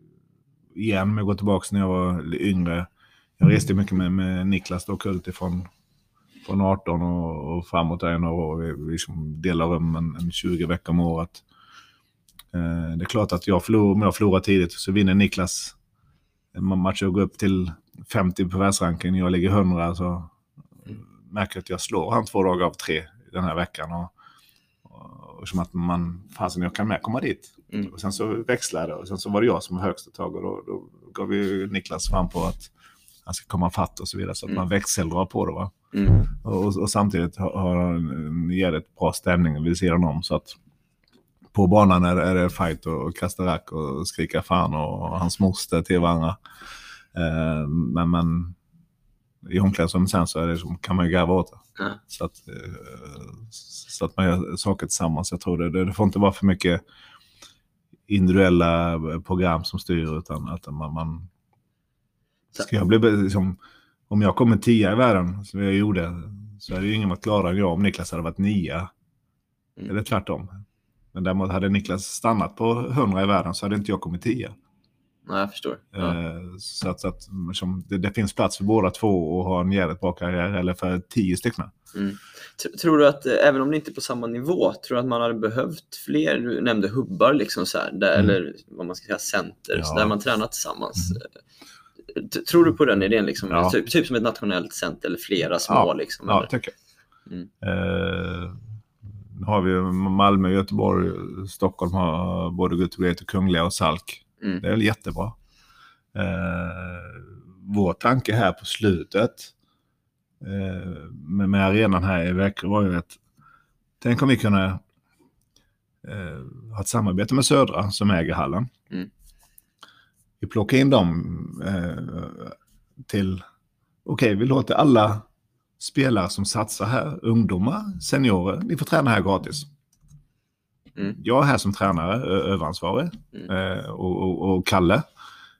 igen, men jag går tillbaka när jag var yngre. Jag reste mycket med, med Niklas då, Kulti från från arton och, och framåt där i några år. Vi, vi liksom delar om en, en tjugo veckor om året. Det är klart att jag förlorar, om jag förlorar tidigt så vinner Niklas match och går upp till femtio på världsranken. Jag ligger hundra, så märker att jag slår han två dagar av tre den här veckan. Och, och som att man, fasen jag kan med komma dit. Mm. Och sen så växlade det, och sen så var det jag som var högsta tag, och då, då gav ju Niklas fram på att han ska komma fatt och så vidare, så att mm. man växeldrar på det, va. Mm. Och, och samtidigt har, har ger ett bra stämning vid sidan om, så att på banan är, är det fight och, och kasta rack och skrika fan och, och hans moster till varandra. Eh, men man i omklädning som sen så är det som, kan man ju garva åt det. Mm. Så, att, så att man gör saker tillsammans. Jag tror det, det får inte vara för mycket individuella program som styr, utan att man, man ska jag bli liksom, om jag kommer tia i världen som jag gjorde, så hade ju ingen varit klarare än jag om Niklas hade varit nia. Mm. Eller tvärtom. Men däremot hade Niklas stannat på hundra i världen, så hade inte jag kommit tia. Nej, jag förstår. Ja. Så att, så att som, det, det finns plats för båda två och ha en jävligt bra karriär, eller för tio stycken. Mm. Tror du att, även om det inte är på samma nivå, tror du att man hade behövt fler, du nämnde hubbar liksom så här, där, mm. eller vad man ska säga, center, ja. Så där man tränar tillsammans. Mm. Tror du på den idén liksom? Ja. Typ, typ som ett nationellt center eller flera små ja. liksom? Ja, eller? Tycker jag. Mm. Uh... Nu har vi Malmö, Göteborg, Stockholm har både Göteborg och Kungliga och Salk. Mm. Det är väl jättebra. Eh, vår tanke här på slutet eh, med, med arenan här i Växjö var ju att tänk om vi kunde eh, ha ett samarbete med Södra som äger hallen. Mm. Vi plockar in dem eh, till okej, okay, vi låter alla spelare som satsar här, ungdomar, seniorer, ni får träna här gratis. Mm. Jag är här som tränare, ö- överansvarig mm. eh, och, och, och Kalle,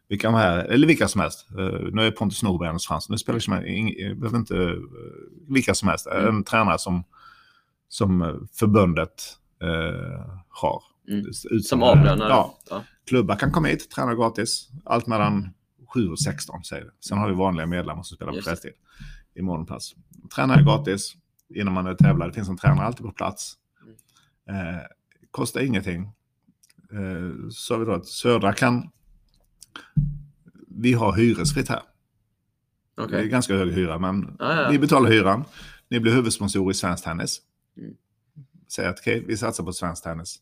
vi kan vara här, eller vilka som helst. Eh, nu är Pontus Norberg ens frans, nu spelar jag ing- inte uh, vilka som helst. Mm. En tränare som, som förbundet eh, har. Mm. Utan, som avlönar. Ja. ja, klubbar kan komma hit, träna gratis, allt mellan sju och sexton säger det. Sen har vi vanliga medlemmar som spelar på fredstid. I morgonpass. Tränar gratis innan man är tävlar. Det finns en tränare alltid på plats. Eh, kostar ingenting. Eh, så har vi då att Södra kan vi har hyresfritt här. Okay. Det är ganska hög hyra, men ah, ja. vi betalar hyran. Ni blir huvudsponsor i svensk tennis. Mm. Säger att okej, okay, vi satsar på svensk tennis.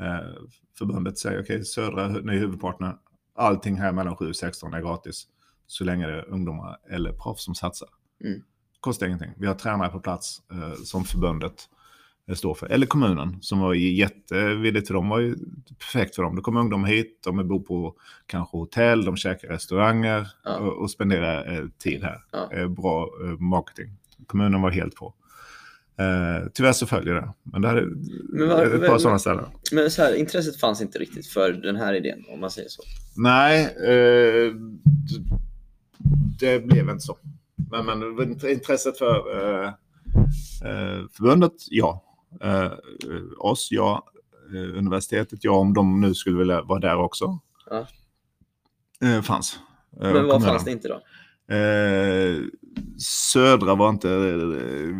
Eh, förbundet säger okej, okay, Södra ny huvudpartner. Allting här mellan sju och sexton är gratis. Så länge det är ungdomar eller proffs som satsar. Mm. Kostar ingenting. Vi har tränare på plats eh, som förbundet eh, står för. Eller kommunen som var jättevilligt för dem. Var ju perfekt för dem. Då kommer ungdomar hit. De bor på kanske hotell. De käkar restauranger. Ja. Och, och spenderar eh, tid här. Ja. Eh, bra eh, marketing. Kommunen var helt på. Eh, tyvärr så följer det. Men det här är men var, ett par sådana ställen. Men så här, intresset fanns inte riktigt för den här idén, om man säger så. Nej. Eh, det blev inte så. Men, men intresset för eh, eh, förbundet, ja. Eh, oss, ja. Eh, universitetet, ja. Om de nu skulle vilja vara där också. Ja. Eh, fanns. Eh, men vad fanns det inte då? Eh, Södra var inte,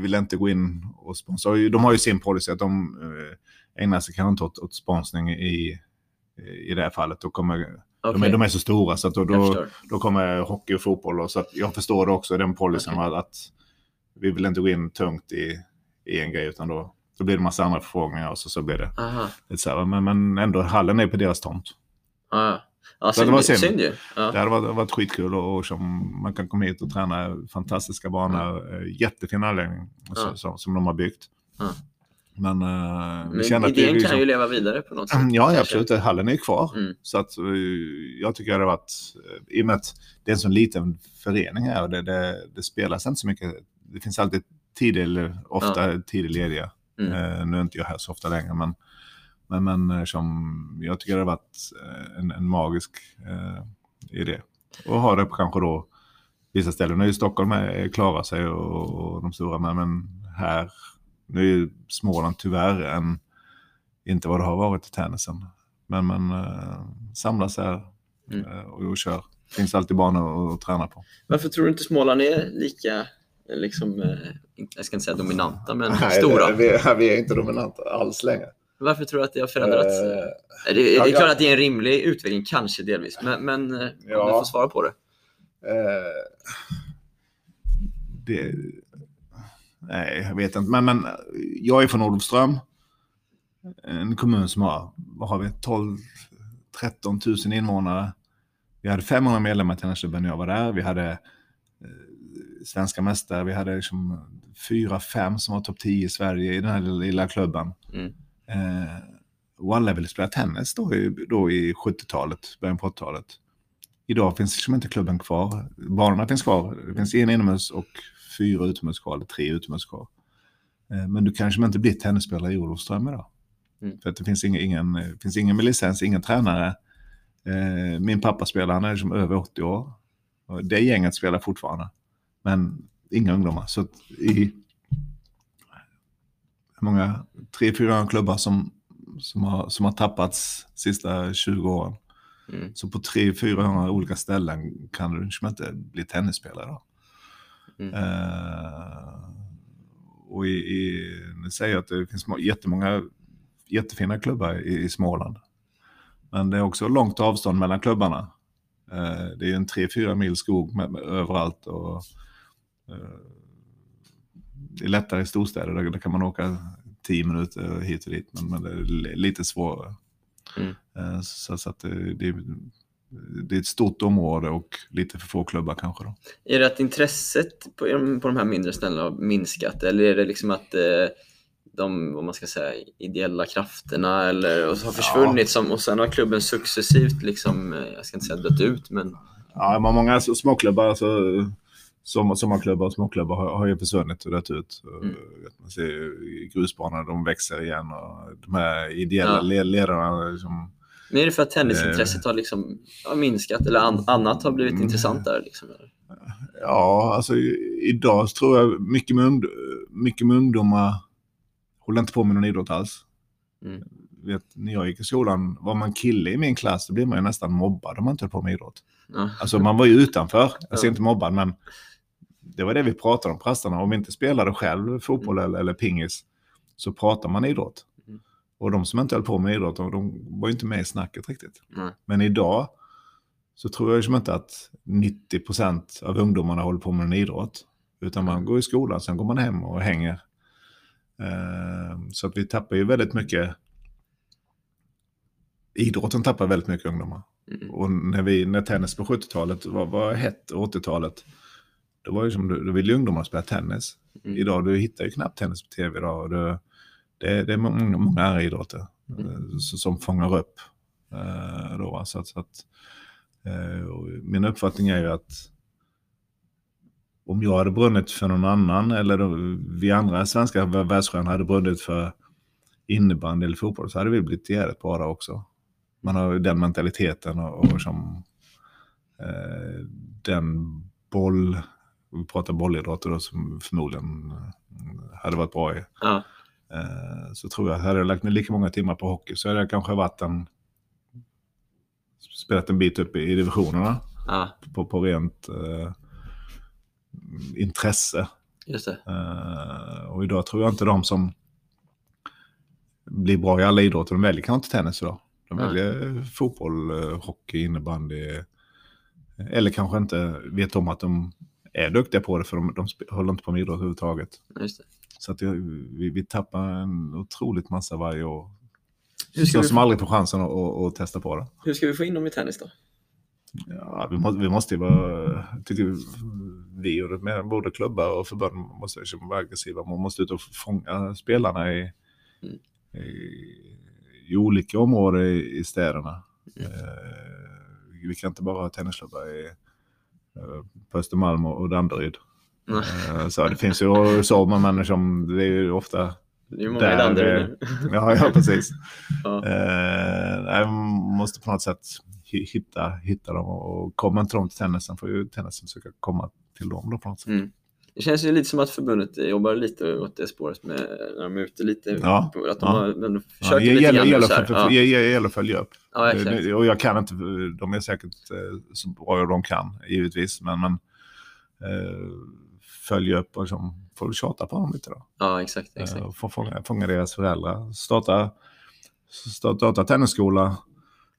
ville inte gå in och sponsra. De har ju sin policy att de eh, ägnar sig kanske inte åt, åt sponsring i, i det här fallet. Då kommer... Okay. De, är, de är så stora så att då, då, då kommer hockey och fotboll och så att jag förstår det också den policyn okay. att, att vi vill inte gå in tungt i, i en grej utan då, då blir det massa andra förfrågningar och så, så blir det lite så här, men, men ändå hallen är på deras tomt. Ah. Ah, det var synd ju. Ah. Det hade varit, varit skitkul och, och som man kan komma hit och träna fantastiska banor, mm. jättefina anläggning ah. så, som, som de har byggt. Ah. Men, uh, men idén att det, kan liksom, ju leva vidare på något sätt. Ja, ja absolut. Hallen är kvar. Mm. Så att, jag tycker att det har varit... I och med att det är en sån liten förening här och det, det, det spelas inte så mycket. Det finns alltid tid eller ofta ja. tid lediga. Mm. Uh, nu är inte jag här så ofta längre. Men, men, men som, jag tycker att det har varit en, en magisk uh, idé. Och har det kanske då vissa ställen. Nu i Stockholm är, klarar sig och, och de stora. Men, men här... Nu är ju Småland tyvärr än inte vad det har varit i tennisen. Men man eh, samlas här mm. eh, och, och kör. Det finns alltid banor att träna på. Varför tror du inte Småland är lika, liksom, eh, jag ska inte säga dominanta, men nej, stora? Nej, vi, vi är inte dominanta alls längre. Varför tror du att det har förändrats? Uh, det, det är ja, klart att det är en rimlig utveckling, kanske delvis. Men, men ja. Om du får svara på det. Uh, det. Nej, jag vet inte. Men, men jag är från Olofström. En kommun som har, vad har vi, tolv tretton tusen invånare. Vi hade femhundra medlemmar till tennisklubben när jag var där. Vi hade eh, svenska mästare. Vi hade liksom fyra, fem som var topp tio i Sverige i den här lilla klubben. Mm. Eh, One Level spelade tennis då i, då i sjuttiotalet, början på åttiotalet. Idag finns liksom inte klubben kvar. Banorna finns kvar. Det finns en inomhus och fyra utomhus kvar, eller tre utomhus kvar. Eh, men du kanske inte blir tennisspelare i Olofström idag. Mm. För att det finns ingen, ingen, finns ingen med licens, ingen tränare. Eh, min pappa spelar, han är liksom över åttio år. Och det gänget spelar fortfarande. Men inga ungdomar. Så att i många, tre, fyra klubbar som, som, har, som har tappats sista tjugo åren. Mm. Så på tre, fyrahundra olika ställen kan du liksom inte bli tennisspelare då. Mm. Eh, och i, i, nu säger jag att det finns jättemånga jättefina klubbar i, i Småland. Men det är också långt avstånd mellan klubbarna. Eh, det är ju en tre fyra mil skog med, med, överallt. Och, eh, det är lättare i storstäder. Där, där kan man åka tio minuter hit och dit. Men, men det är lite svårare. Mm. Eh, så, så att det, det, det är ett stort område och lite för få klubbar kanske då. Är det att intresset på, på de här mindre ställena har minskat? Eller är det liksom att... Eh... de, vad man ska säga, ideella krafterna eller, och har försvunnit ja. som, och sen har klubben successivt liksom, jag ska inte säga dött ut, men ja, man har många småklubbar, alltså som sommarklubbar och småklubbar har, har ju försvunnit och dött ut. Mm. Man ser grusbanorna, de växer igen och de här ideella ja. ledarna liksom, men är det för att tennisintresset eh, har liksom har minskat eller an, annat har blivit mm, intressantare liksom? Ja, alltså idag tror jag mycket med, und, mycket med ungdomar håller inte på med någon idrott alls. Mm. Vet, när jag gick i skolan, var man kille i min klass, då blev man ju nästan mobbad om man inte höll på med idrott. Mm. Alltså man var ju utanför, alltså inte mobbad, men det var det vi pratade om på rastarna. Om vi inte spelade själv fotboll mm. eller, eller pingis, så pratade man idrott. Mm. Och de som inte höll på med idrott, de var ju inte med i snacket riktigt. Mm. Men idag så tror jag ju inte att nittio procent av ungdomarna håller på med en idrott, utan man går i skolan, sen går man hem och hänger. Så att vi tappar ju väldigt mycket. Idrotten tappar väldigt mycket ungdomar. Mm. Och när, vi, när tennis på sjuttiotalet var, var hett, åttiotalet, då var det som du, då ville ungdomar spela tennis. Mm. Idag du hittar ju knappt tennis på tv idag, och det, det, det är många, många idrotter mm. som fångar upp då. Så att, så att, min uppfattning är ju att om jag hade brunnit för någon annan, eller de, vi andra svenska världsstjärnor hade brunnit för innebandy eller fotboll, så hade vi blivit jävligt bra också. Man har den mentaliteten och, och som eh, den boll, vi pratar bollidrotter då, som förmodligen hade varit bra i. Ja. Eh, så tror jag, hade jag lagt ner lika många timmar på hockey, så hade jag kanske varit en, spelat en bit upp i, i divisionerna ja. på, på rent... Eh, intresse. Just det. Uh, och idag tror jag inte de som blir bra i alla idrotter, de väljer kanske inte tennis idag. De mm. väljer fotboll, hockey, innebandy, eller kanske inte vet om att de är duktiga på det, för de, de håller inte på med idrott överhuvudtaget. Just det. Så att vi, vi tappar en otroligt massa varje år. Hur ska vi som få... aldrig får chansen att, att, att testa på det. Hur ska vi få in dem i tennis då? Ja, vi måste, vi måste ju vara, tycker vi, och med både klubbar och förbund måste ju vara aggressiva. Man måste ut och fånga spelarna i, mm. i, i olika områden i, i städerna. Mm. Eh, vi kan inte bara ha tennisklubbar i eh, på Östermalm och Danderyd. Mm. Eh, så det finns ju sommarmänniskor som, det är ju ofta... Det är många där, i Danderyd. Ja, ja, precis. Ja. Eh, nej, man måste på något sätt... hitta, hitta dem och komma inte dem till tennisen, för ju tennisen försöka komma till dem då på något sätt. Mm. Det känns ju lite som att förbundet jobbar lite åt det spåret med, när de är ute lite ja, på, att de ja. har försökt ja, lite grann så här. För, ja. Jag gäller att följa upp. Ja, det, och jag kan inte, de är säkert så bra de kan, givetvis, men, men eh, följa upp och liksom, får du tjata på dem lite då. Ja, exakt. exakt. Eh, få fånga, fånga deras föräldrar. Starta starta tennisskola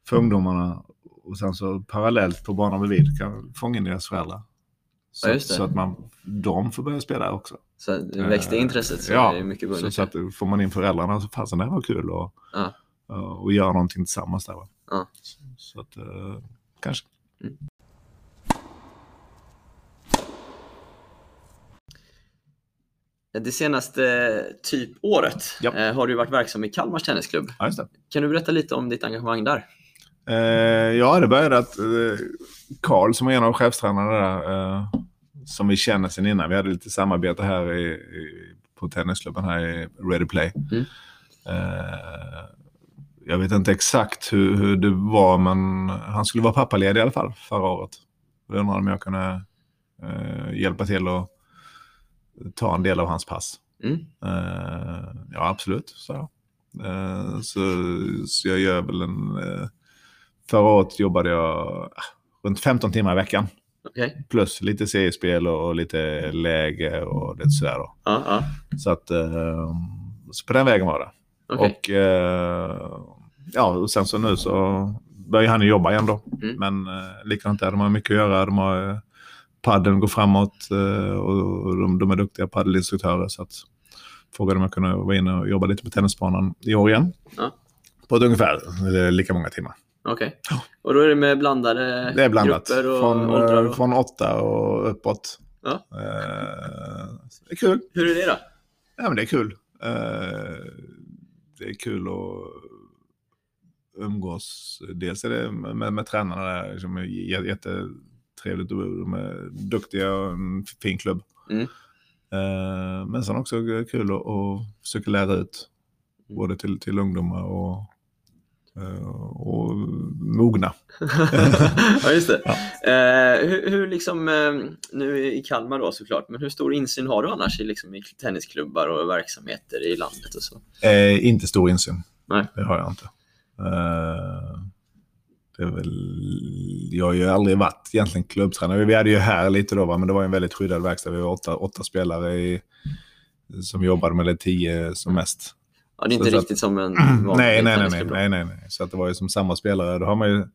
för ungdomarna och sen så parallellt på banan bredvid kan fånga in deras föräldrar. Så, ja, så att man, de får börja spela också. Så det växte eh, intresset så ja, är det mycket bra. Så, så att får man in föräldrarna så fasen det var kul och, ja. och, och göra någonting tillsammans där. Va? Ja. Så, så att eh, kanske. Mm. Det senaste typ året ja. har du varit verksam i Kalmars tennisklubb. Ja, just det. Kan du berätta lite om ditt engagemang där? Eh, ja, det började att Karl eh, som är en av chefstränarna där, eh, som vi känner sedan innan. Vi hade lite samarbete här i, i, på tennisklubben här i Ready Play. Mm. Eh, jag vet inte exakt hur, hur det var, men han skulle vara pappaledig i alla fall förra året. Jag undrade om jag kunde eh, hjälpa till och ta en del av hans pass. Mm. Uh, ja, absolut. Så. Uh, så, så jag gör väl en... Uh, förra året jobbade jag uh, runt femton timmar i veckan. Okay. Plus lite seriespel och, och lite läge och det sådär. Då. Uh, uh. Så att... Uh, så på den vägen var det. Okay. Och... Uh, ja, och sen så nu så börjar han jobba igen då. Mm. Men uh, likadant där, de har mycket att göra. De har... Paddeln går framåt och de, de är duktiga paddelinstruktörer så att frågade om jag kunde vara inne och jobba lite på tennisbanan i år igen. Ja. På ett ungefär lika många timmar. Okej. Okay. Ja. Och då är det med blandade det är blandat. Grupper och från, åldrar? Och... Från åtta och uppåt. Ja. Eh, det är kul. Hur är det då? Ja, men det är kul. Eh, det är kul att umgås. Dels är det med, med, med tränarna där som är jätte... trevligt och de är duktiga och en fin klubb. Mm. Eh, men sen också kul att, att försöka lära ut både till, till ungdomar och, och mogna. Ja, just det. Ja. Eh, hur, hur liksom, nu i Kalmar då såklart, men hur stor insyn har du annars i, liksom, i tennisklubbar och verksamheter i landet och så? Eh, inte stor insyn. Nej. Det har jag inte. Eh, Det är väl, jag har ju aldrig varit egentligen klubbtränare. Vi hade ju här lite då, va? Men det var en väldigt skyddad verkstad. Vi var åtta, åtta spelare i, som jobbade med det tio som mest. Ja, det är inte så, riktigt så att, som en vanlig nej, nej, nej, nej, nej, nej. Så att det var ju som samma spelare. Då har man ju,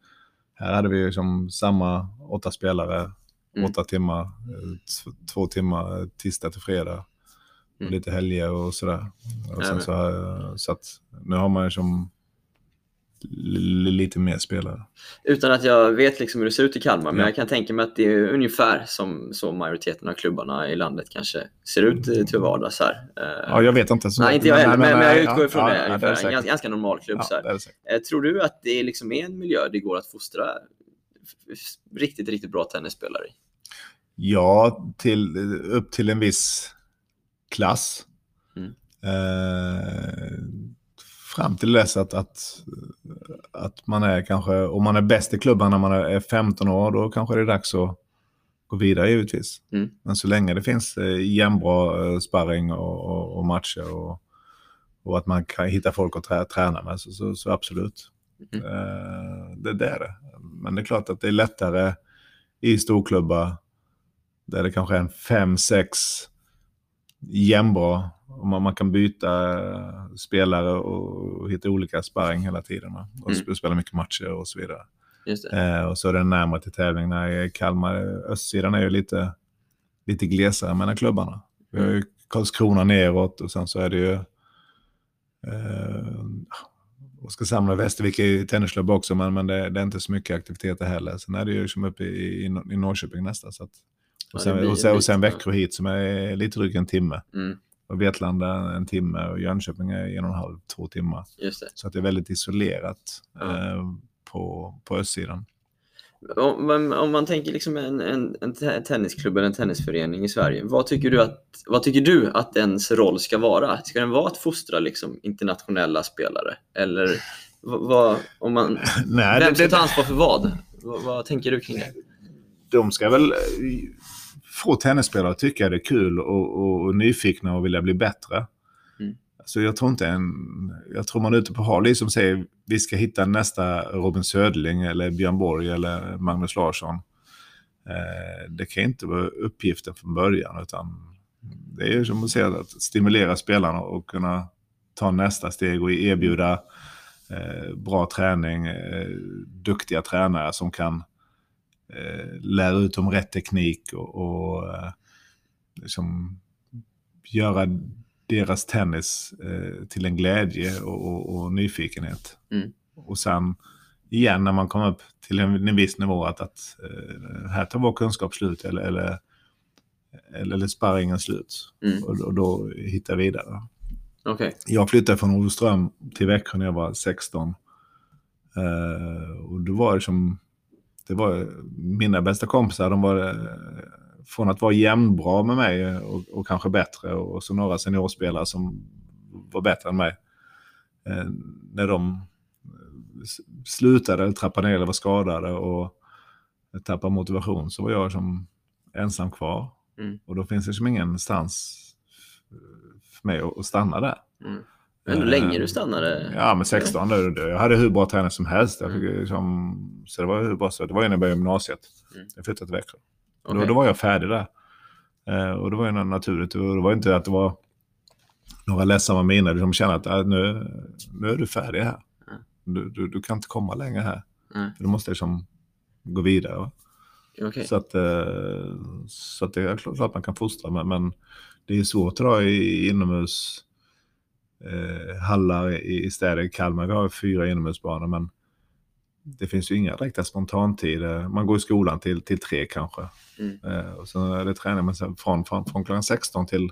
här hade vi ju som samma åtta spelare, mm. åtta timmar, t- två timmar tisdag till fredag. Och mm. lite helger och sådär. Och sen så, så att nu har man ju som... lite mer spelare. Utan att jag vet liksom hur det ser ut i Kalmar, men ja. jag kan tänka mig att det är ungefär som, som majoriteten av klubbarna i landet kanske ser ut till vardags här. Ja, jag vet inte. Så nej, inte jag heller, men, men, men jag utgår ja, från ja, det. Ja, det en ganska, ganska normal klubb. Ja, så här. Tror du att det liksom är en miljö det går att fostra riktigt, riktigt bra tennisspelare i? Ja, till, upp till en viss klass. Mm. Eh, Fram till dess att, att, att man är kanske, om man är bäst i klubban när man är femton år, då kanske det är dags att gå vidare givetvis. Mm. Men så länge det finns jämnbra sparring och, och, och matcher och, och att man kan hitta folk att trä, träna med, så, så, så absolut. Mm. Eh, det, det är det. Men det är klart att det är lättare i storklubbar där det kanske är en fem, sex jämnbra. Och man, man kan byta spelare och hitta olika sparring hela tiden. Och mm. spela mycket matcher och så vidare. Just det. Eh, och så är det närmare till tävlingarna i Kalmar. Östsidan är ju lite, lite glesare mellan klubbarna. Vi har ju Karlskrona neråt och sen så är det ju... Eh, och ska samla Västervik i tennisklubb också, men, men det, det är inte så mycket aktiviteter heller. Sen är det ju som uppe i, i, i Norrköping nästan. Så att, och sen, ja, blir, och sen, och sen Växjö hit som är lite drygt en timme. Mm. Och Vetlanda en timme och Jönköping är en och en halv, två timmar. Just det. Så att det är väldigt isolerat ja. eh, på, på östsidan. Om man, om man tänker liksom en, en, en tennisklubb eller en tennisförening i Sverige, vad tycker du att, vad tycker du att ens roll ska vara? Ska den vara att fostra liksom internationella spelare? Eller vad, om man, Nej, vem ska det, ta ansvar för vad? vad? Vad tänker du kring det? De ska väl... få tennisspelare tycker det är kul och, och, och nyfikna och vilja bli bättre. Mm. Så jag tror inte en, jag tror man är ute på Halle som säger vi ska hitta nästa Robin Södling eller Björn Borg eller Magnus Larsson. Eh, det kan inte vara uppgiften från början, utan det är ju som att säga att stimulera spelarna och kunna ta nästa steg och erbjuda eh, bra träning, eh, duktiga tränare som kan eh, lära ut om rätt teknik och, och eh, liksom göra deras tennis eh, till en glädje och, och, och nyfikenhet. Mm. Och sen igen när man kommer upp till en, en viss nivå att, att eh, här tar vår kunskap slut eller, eller eller sparringen slut. Mm. Och, och då hittar vi vidare. Okay. Jag flyttade från Olofström till Växjö när jag var sexton. Uh, och det var som det var mina bästa kompisar, de var från att vara jämnbra med mig och, och kanske bättre, och så några seniorspelare som var bättre än mig. Uh, när de slutade eller trappade ner eller var skadade och tappade motivation, så var jag som ensam kvar. Mm. Och då finns det som ingenstans för mig att stanna där. Mm. Men hur länge du stannade? Ja, men sexton då, då. Jag hade hur bra träning som helst. Jag fick, liksom, så det var hur bra så. Det var ju när jag började gymnasiet. Mm. Jag flyttade till Växjö. Okay. Då, då var jag färdig där. Och det var ju naturligt. Och det var inte att det var några ledsamma miner som kände att nu, nu är du färdig här. Mm. Du, du, du kan inte komma längre här. Mm. Du måste liksom gå vidare, va? Okay. Så att, så att det är klart att man kan fostra, men, men det är svårt idag i inomhus eh, hallar i, i städer i Kalmar. Vi har fyra inomhusbanor, men det finns ju inga direkta spontantider. Man går i skolan till, till tre kanske. Mm. Eh, och så är det träning, men sen från, från, från klockan sexton till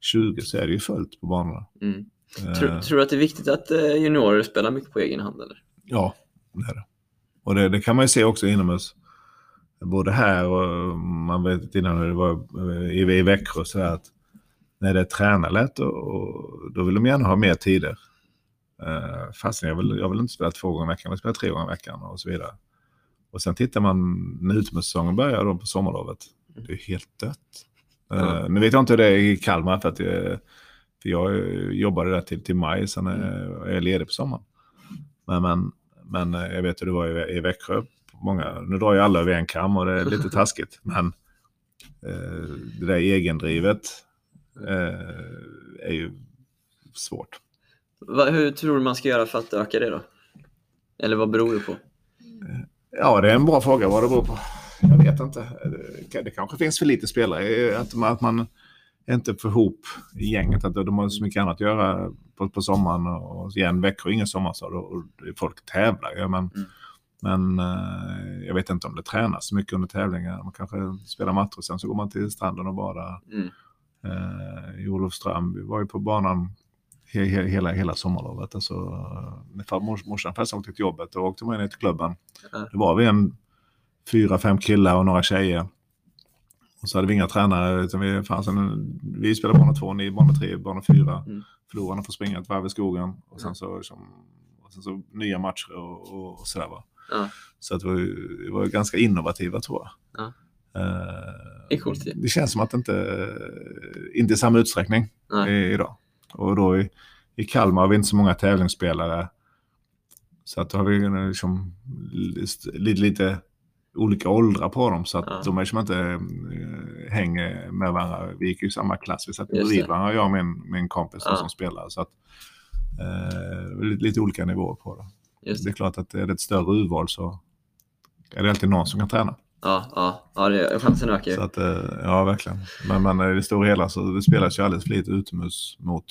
tjugo så är det ju fullt på banorna. Mm. Eh. Tror, tror du att det är viktigt att juniorer spelar mycket på egen hand, eller? Ja, det är det. Och det, det kan man ju se också inomhus. Både här och man vet innan det var i, i Växjö så att när det är tränarlätt och, och då vill de gärna ha mer tider. Uh, fast jag vill, jag vill inte spela två gånger i veckan, jag spelar tre gånger i veckan och så vidare. Och sen tittar man när utomhussäsongen börjar då på sommarlovet. Det är helt dött. Uh, mm. Nu vet jag inte hur det är i Kalmar för, att det, för jag jobbade där till, till maj, sen är jag ledig på sommaren. Men, men, men jag vet hur det var i, i Växjö. Många, nu drar ju alla över en kam och det är lite taskigt, men eh, det där egendrivet eh, är ju svårt. Va, hur tror du man ska göra för att öka det då? Eller vad beror det på? Ja, det är en bra fråga vad det beror på. Jag vet inte. Det, det kanske finns för lite spelare. Att man, att man inte får ihop i gänget. Att de har så mycket annat att göra på, på sommaren och igen veckor och ingen sommarstad och, och folk tävlar. Ja, men mm. Men eh, jag vet inte om det tränas så mycket under tävlingar. Man kanske spelar matcher och sen så går man till stranden och badar. Mm. Eh, I Olofström, vi var ju på banan he- he- hela, hela sommarlovet. Alltså, när far- morsan först åkte till jobbet och åkte man ner till klubben. Mm. Det var vi en fyra, fem killar och några tjejer. Och så hade vi inga tränare. Utan vi, fanns en, vi spelade bana två, ni bana tre, bana fyra. Mm. Förlorarna får springa ett varv i skogen. Och sen så, som, och sen så nya matcher och, och, och sådär va. Ja. Så att vi var, vi var ganska innovativa tror jag. Ja. Uh, det, det känns som att det inte inte i samma utsträckning i, idag. Och då i, i Kalmar har vi inte så många tävlingsspelare. Så att då har vi liksom, lite, lite olika åldrar på dem. Så att ja. De är som inte hänger med varandra. Vi gick ju i samma klass. Vi satt bredvid varandra, jag och min, min kompis ja. Som spelar. Så att uh, lite, lite olika nivåer på det. Just. Det är klart att är det ett större urval så är det alltid någon som kan träna. Ja, ja, ja det är chansen ökar. Så att, ja, verkligen. Men, men i det stora hela så det spelas ju alldeles för lite utomhus mot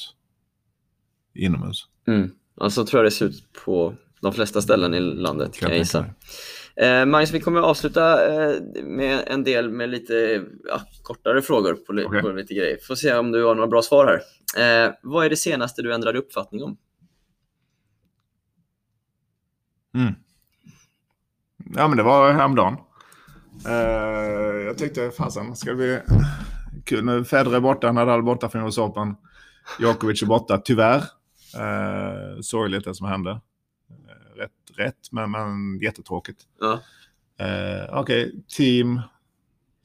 inomhus. Mm. Alltså tror jag det ser ut på de flesta ställen i landet kan jag gissa. Eh, Magnus, vi kommer att avsluta eh, med en del med lite ja, kortare frågor på, li- okay. på lite grejer. Får se om du har några bra svar här. Eh, vad är det senaste du ändrade uppfattning om? Mm. Ja men det var häromdagen. uh, Jag tyckte fasen ska vi kunna Federer borta, Nadal borta från U S A Open, Djokovic är borta tyvärr. uh, Sorgligt det som hände. uh, Rätt, rätt men, men jättetråkigt. uh. uh, Okej, okay. Team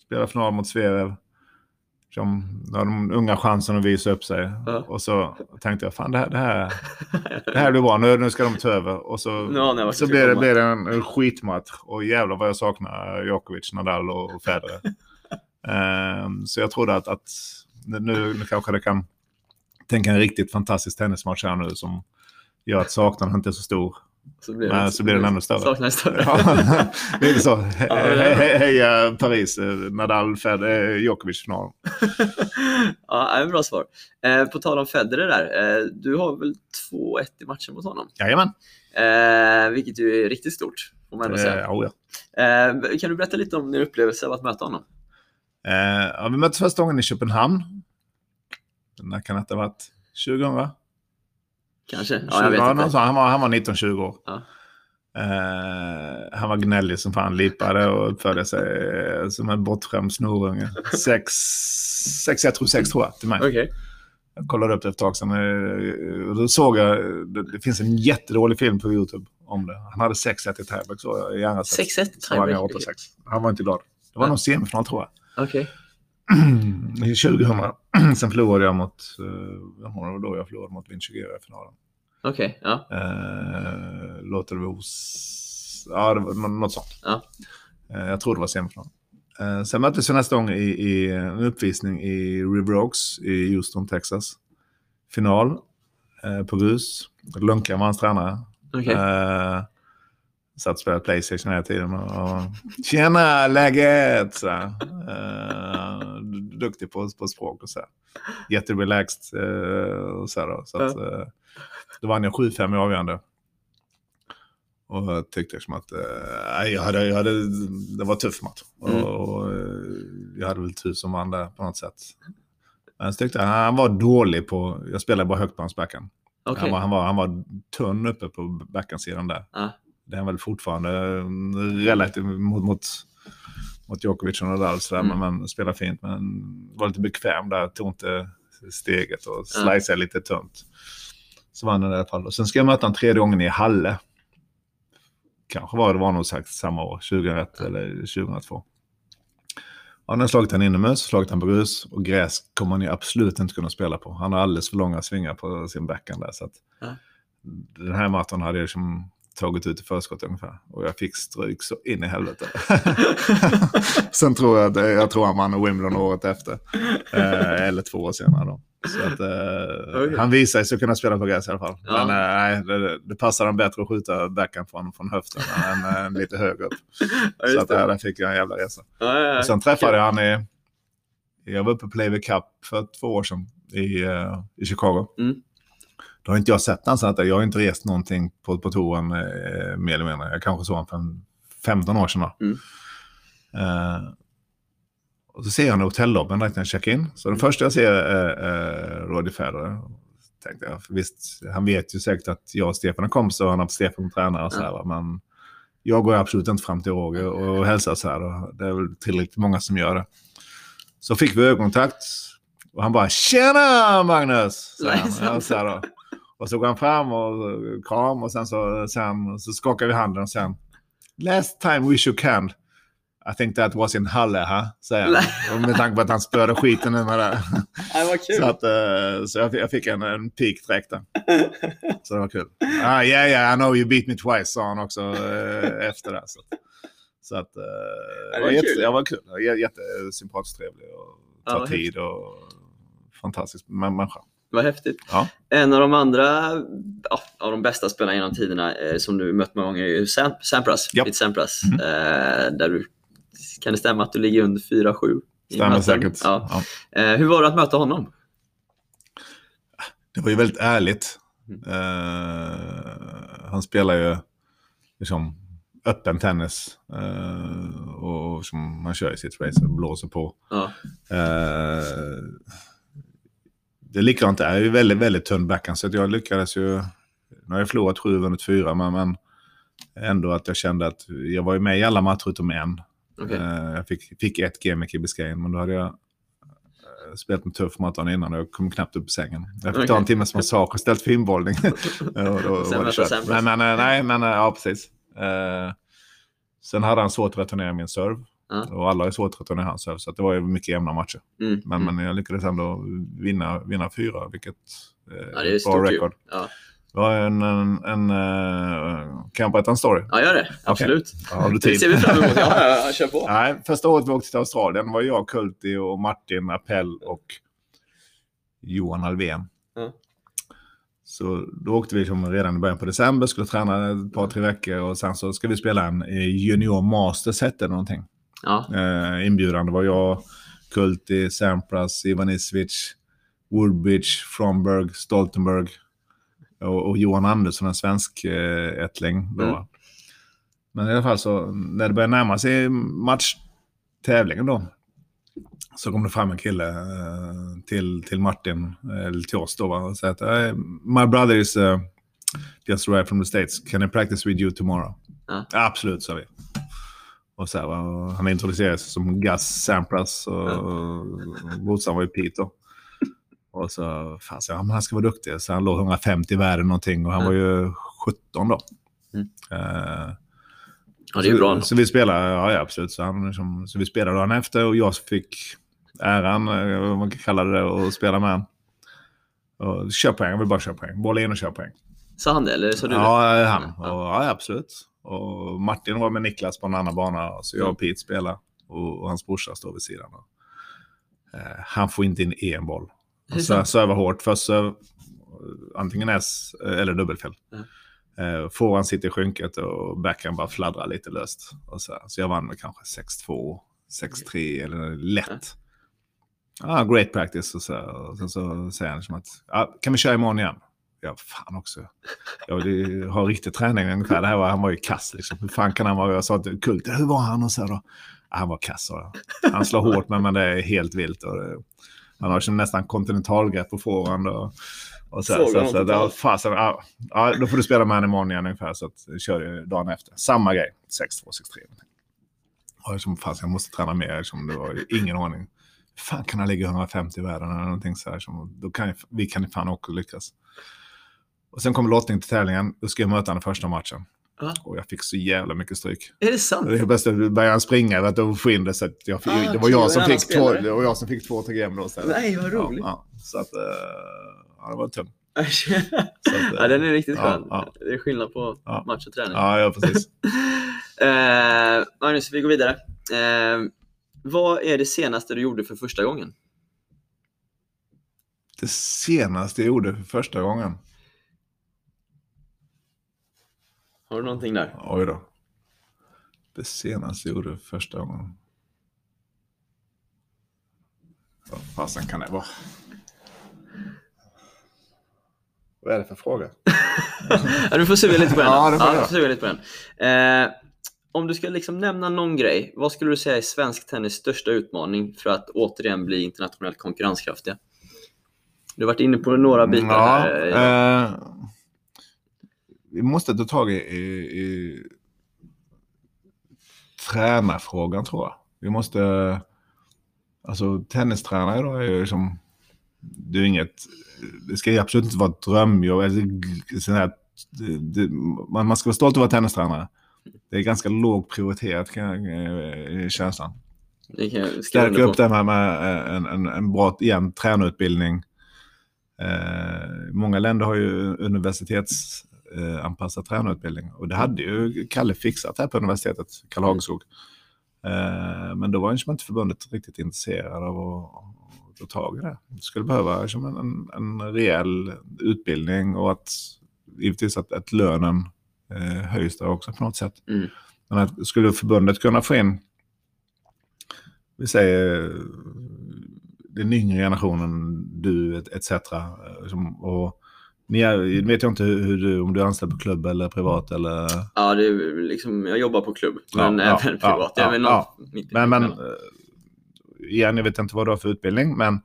spelar final mot Zverev som har de unga chansen att visa upp sig. Ja. Och så tänkte jag, fan det här, det här, det här blir bra, nu, nu ska de ta över. Och så, no, nej, så blir det, blir det en, en skitmatch. Och jävlar vad jag saknar Djokovic, Nadal och Federer. um, så jag trodde att, att nu, nu kanske det kan tänka en riktigt fantastisk tennismatch här nu som gör att saknaden inte är så stor. Så blir, men, så blir den ännu större. Saknaden större. Ja, det är inte så. Heja he- he- Paris, Nadal, Federer, Djokovic. Ja, en bra svar. Eh, på tal om Federer där. Eh, du har väl två ett i matchen mot honom? Jajamän. Eh, vilket ju är riktigt stort. Om man ändå säger. Eh, ja, ja. Eh, kan du berätta lite om din upplevelse av att möta honom? Eh, ja, vi möttes första gången i Köpenhamn. När kan det ha varit? tjugo va? Kanske, ja, jag vet inte. Han var, han var nitton tjugo år. Ja. Eh, han var gnällig som fan, lipade och uppförde sig som en bortskämd snorunge. Sex, sex, jag tror sex tror jag till mig. Okay. Jag kollade upp det ett tag sedan. Och då såg jag, det, det finns en jättedålig film på YouTube om det. Han hade sex ett i tiebreak. sex ett i Han var inte glad. Det var ja. någon semifinal tror jag. Okej. Okay. tjugohundra sen förlorade jag mot eh, då jag förlorade mot Vincenzo i finalen. Okej, okay, ja. Eh, låter det vara os... ja, det var något sånt. Ja. Eh, jag tror det var semifinal. Eh, sen möttes jag nästa gång i, i en uppvisning i River Oaks i Houston, Texas. Final eh, på grus. Lunkan var hans tränare. Okay. Eh, satt och spelade PlayStation hela tiden och tjena läget så här. Uh, duktig på, på språk och så här. Jätterelaxed uh, och så här då. Så att, uh, det var en sju fem i avgörande. Och jag tyckte som att uh, jag hade, jag hade, det var tuff match och, mm. och uh, jag hade väl tur som vann där på något sätt. Men jag tyckte han var dålig på, jag spelade bara högt på hans backhand. Okay. Han, var, han, var, han var tunn uppe på backhandsidan där. Uh. Det är väl fortfarande relativt mot, mot, mot Djokovic och Nadal sådär, mm. men man spelar fint, men var lite bekväm där, tog inte steget och sliceade mm. lite tunt. Så vann den i alla fall. Och sen ska jag möta en tredje gången i Halle. Kanske var det var nog sagt samma år, tjugohundraett mm. eller tjugohundratvå. Han har slagit han inomhus, slagit han på grus och gräs kommer han ju absolut inte kunna spela på. Han har alldeles för långa svingar på sin backhand där, så att mm. den här matchen hade jag som tagit ut i förskott ungefär. Och jag fick stryk så in i helvete. Sen tror jag att jag tror han vann Wimbledon året efter. Eh, eller två år senare då. Så att, eh, okay. Han visar sig att kunna spela på gräs i alla fall. Ja. Men nej, eh, det, det passar dem bättre att skjuta backhand från, från höften än eh, lite högre upp. Ja, så att eh, där fick jag en jävla resa. Ja, ja, ja. Och sen träffade okay. han i... Jag var uppe på Playboy Cup för två år sedan i, eh, i Chicago. Mm. Då har inte jag sett han så att jag har inte rest någonting på, på toan eh, mer eller mindre. Jag kanske såg han för femton år sedan då. Mm. Eh, och så ser jag en hotellobben när jag checkar in. Så det mm. första jag ser eh, eh, Roger Federer. Tänkte jag, visst, han vet ju säkert att jag och Stefan kom så han har Stefan tränare och så här. Mm. Va? Men jag går absolut inte fram till Roger och, och hälsar så här. Då. Det är väl tillräckligt många som gör det. Så fick vi ögonkontakt och han bara, tjena Magnus! Så här, så här då. Och så går han fram och kram och sen så, sen, så skakar vi handen och sen last time we shook hand I think that was in Halle, huh? Säger han. Med tanke på att han spörde skiten nu med det. Det var kul. Så, att, så jag, jag fick en, en peak direkt där. Så det var kul. Ah, yeah, yeah, I know you beat me twice, sa han också eh, efter det. Så, så att, det var, var jätte, jag var kul. Jag var jättesympatisk, trevlig och tar ja, tid och fantastisk människa. Vad häftigt. Ja. En av de andra ja, av de bästa spelarna genom tiderna eh, som du mött många gånger är ju Sam- Sampras, ja. Pete Sampras. Mm. Eh, där du, kan det stämma att du ligger under fyra sju? Stämmer säkert. Ja. Ja. Eh, hur var det att möta honom? Det var ju väldigt ärligt. Mm. Eh, han spelar ju liksom öppen tennis eh, och som han kör i sitt race och blåser på. Ja. Eh, Det är likadant, jag är ju väldigt, väldigt tunn backhand så att jag lyckades ju, nu har jag förlorat sju fyra men, men ändå att jag kände att jag var ju med i alla matcher utom en. Okay. Uh, jag fick, fick ett game med Kibiskein men då hade jag uh, spelat en tuff matan innan och jag kom knappt upp i sängen. Jag fick okay. ta en timmes massage och ställt för inbollning. nej, men, nej men ja precis. Uh, sen hade han svårt att returnera min serve. Mm. Och alla är svårt att ta ner hans serv så det var ju mycket jämna matcher. Mm. Men, mm. men jag lyckades ändå vinna, vinna fyra vilket eh, ja, det är bra rekord. Ja. Det var en, en, en uh, kan jag berätta en story? Ja, gör det. Absolut. Okay. Ja, det ser vi fram emot. Ja, kör på. Nej, första året vi åkte till Australien var jag, Kulti och Martin Apell och Johan Alvén. Mm. Så då åkte vi liksom redan i början på december, skulle träna ett par, tre veckor och sen så ska vi spela en junior masters eller någonting. Ja. Eh, inbjudan, det var jag, Kulti, Sampras, Ivanisevic, Woodbridge, Fromberg, Stoltenberg och, och Johan Andersson, en svensk eh, ättling då. Mm. Men i alla fall så, när det började närma sig matchtävlingen då, så kom det fram en kille eh, till, till Martin, eller till oss då, va? Och sa att my brother is uh, just arrived from the States, can I practice with you tomorrow? Mm. Absolut, sa vi. Och så här, va? Han introducerades som Gus Sampras och motståndaren var ju Pete då. Och så fan, så, ja, men han ska vara duktig. Så han låg hundrafemtio i världen någonting och han mm. var ju sjutton då. Mm. Uh, ja, det är ju bra. Så, så vi spelade, ja, ja absolut. Så, han, liksom, så vi spelade dagen efter och jag fick äran, vad man kan kalla det, och spela med han. Och kör poäng, jag vill bara köra poäng. Bolla in och kör poäng. Så han det, eller så du? Ja, han. Och, ja, absolut. Och Martin var med Niklas på en annan bana, så jag och Pete spelade och, och hans brorsa står vid sidan. Och, eh, han får inte in en boll. Så servar hårt, först serv, antingen S eller dubbelfäll. Mm. Eh, Forehand sitter i skynket och backhand bara fladdrar lite löst. Och så, så jag vann med kanske sex två, sex tre eller lätt. Mm. Ah, great practice. Och, så, och sen så säger han som att, ah, kan vi köra imorgon igen? Ja, fan också. Jag har riktigt träning ungefär. Det här var, han var ju kass liksom. Hur fan kan han vara? Jag sa att Kult, hur var han? Och så här då? Ah, han var kass. Han slår hårt men, men det är helt vilt. Och det, han har som nästan kontinentalgrepp på förhand. Och, och så här, så, så, så, så där, fasen, ah, ah, då får du spela med han imorgon igen ungefär. Så att, kör ju dagen efter. Samma grej. sex två, sex tre. Som fan, jag måste träna mer. Liksom, det var ingen ordning. Fan kan han lägga hundrafemtio i världen eller någonting så här. Som, då kan, vi kan ju fan också lyckas. Och sen kom lottning till tävlingen. Då ska jag möta den första matchen. Uh-huh. Och jag fick så jävla mycket stryk. Är det sant? Det bästa började han springa. Vet, och få in det, så att jag fick, ah, det var jag som fick två, det var jag som fick två tre game då. Så nej, vad roligt. Ja, ja. Så att, ja, det var tungt. Ja, den är riktigt skön. Ja, ja. Det är skillnad på ja. match och träning. Ja, ja precis. uh, Magnus, vi går vidare. Uh, vad är det senaste du gjorde för första gången? Det senaste jag gjorde för första gången? Har du någonting där? Oj då. Det senaste jag gjorde första gången. Vad fasen kan det vara? Vad är det för fråga? Ja, du får suga lite på den. Ja, ja, du får suga lite på den. Eh, om du ska liksom nämna någon grej. Vad skulle du säga är svensk tennis största utmaning för att återigen bli internationellt konkurrenskraftig? Du har varit inne på några bitar ja, här. Ja. Eh... Vi måste ta tag i, i, i tränarfrågan, tror jag. Vi måste... Alltså, tennistränare då är ju som... Det är inget... Det ska ju absolut inte vara ett drömjobb. Man ska vara stolt över att vara tennistränare. Det är ganska låg prioritet, känslan. Stärka upp den här med en, en, en bra igen, tränarutbildning. Eh, många länder har ju universitets... Eh, anpassa tränarutbildning. Och det hade ju Kalle fixat här på universitetet, Kalle Hagelsorg. Eh, men då var ju inte förbundet riktigt intresserad av att ta tag i det. Det skulle behöva som en, en rejäl utbildning och att givetvis att, att lönen eh, höjs där också på något sätt. Mm. Men att, skulle förbundet kunna få in, vi säger den yngre generationen, du et, et cetera, som, och ni vet jag inte hur du, om du är anställd på klubb eller privat eller... Ja, det är liksom, jag jobbar på klubb, ja, men ja, även privat. Ja, även ja, någon, ja. Men, men igen, jag vet inte vad du har för utbildning, men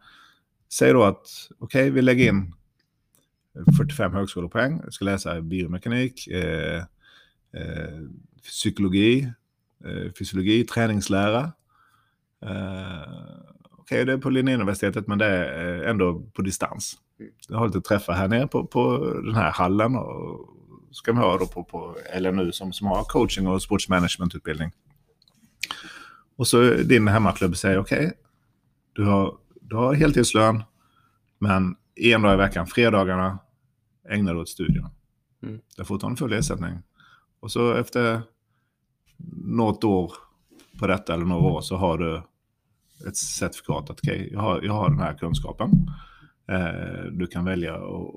säg då att okej, okay, vi lägger in fyrtiofem högskolepoäng. Jag ska läsa biomekanik, eh, eh, psykologi, eh, fysiologi, träningslära. Eh, okej, okay, det är på Linnéuniversitetet, men det är ändå på distans. Jag har lite träffar här nere på, på den här hallen och ska man ha då på, på L N U som, som har coaching och sportsmanagementutbildning. Och så din hemmaklubb säger okej, okay, du, har, du har heltidslön men en dag i veckan, fredagarna, ägnar du åt studion. Mm. Det är fortfarande full ersättning. Och så efter något år på detta eller några år så har du ett certifikat att okej, okay, jag, jag har den här kunskapen. Du kan välja att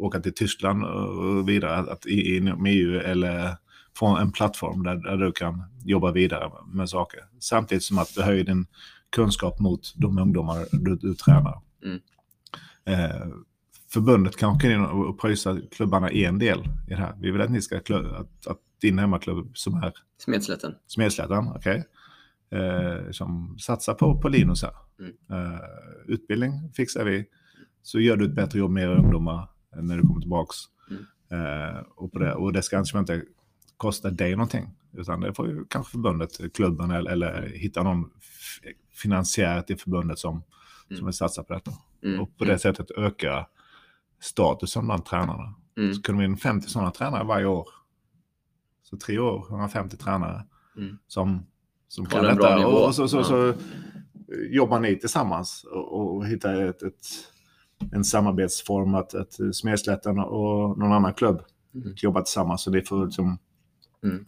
åka till Tyskland och vidare att inom E U eller från en plattform där, där du kan jobba vidare med saker. Samtidigt som att du höjer din kunskap mot de ungdomar du, du tränar. Mm. Eh, förbundet kanske kan in och pröjsa klubbarna i en del i det här. Vi vill att ni ska klubba, att, att din hemmaklubb som är Smedslätten. Smedslätten, okej. Okay. Eh, som satsar på, på Linus här. Mm. Eh, utbildning fixar vi. Så gör du ett bättre jobb med era ungdomar när du kommer tillbaks. Mm. Eh, och, på det. och det ska kanske inte kosta dig någonting. Utan det får ju kanske förbundet, klubben eller, eller hitta någon f- finansiär till förbundet som, mm. som vill satsa på detta. Mm. Och på det sättet öka statusen bland tränarna. Mm. Så kunde vi in femtio sådana tränare varje år. Så tre år, hundrafemtio tränare mm. som, som kan detta. Och så, så, ja. så jobbar ni tillsammans och, och hittar ett, ett, en samarbetsform att, att Smedslätten och någon annan klubb mm. jobbar tillsammans. Så det får liksom Mm.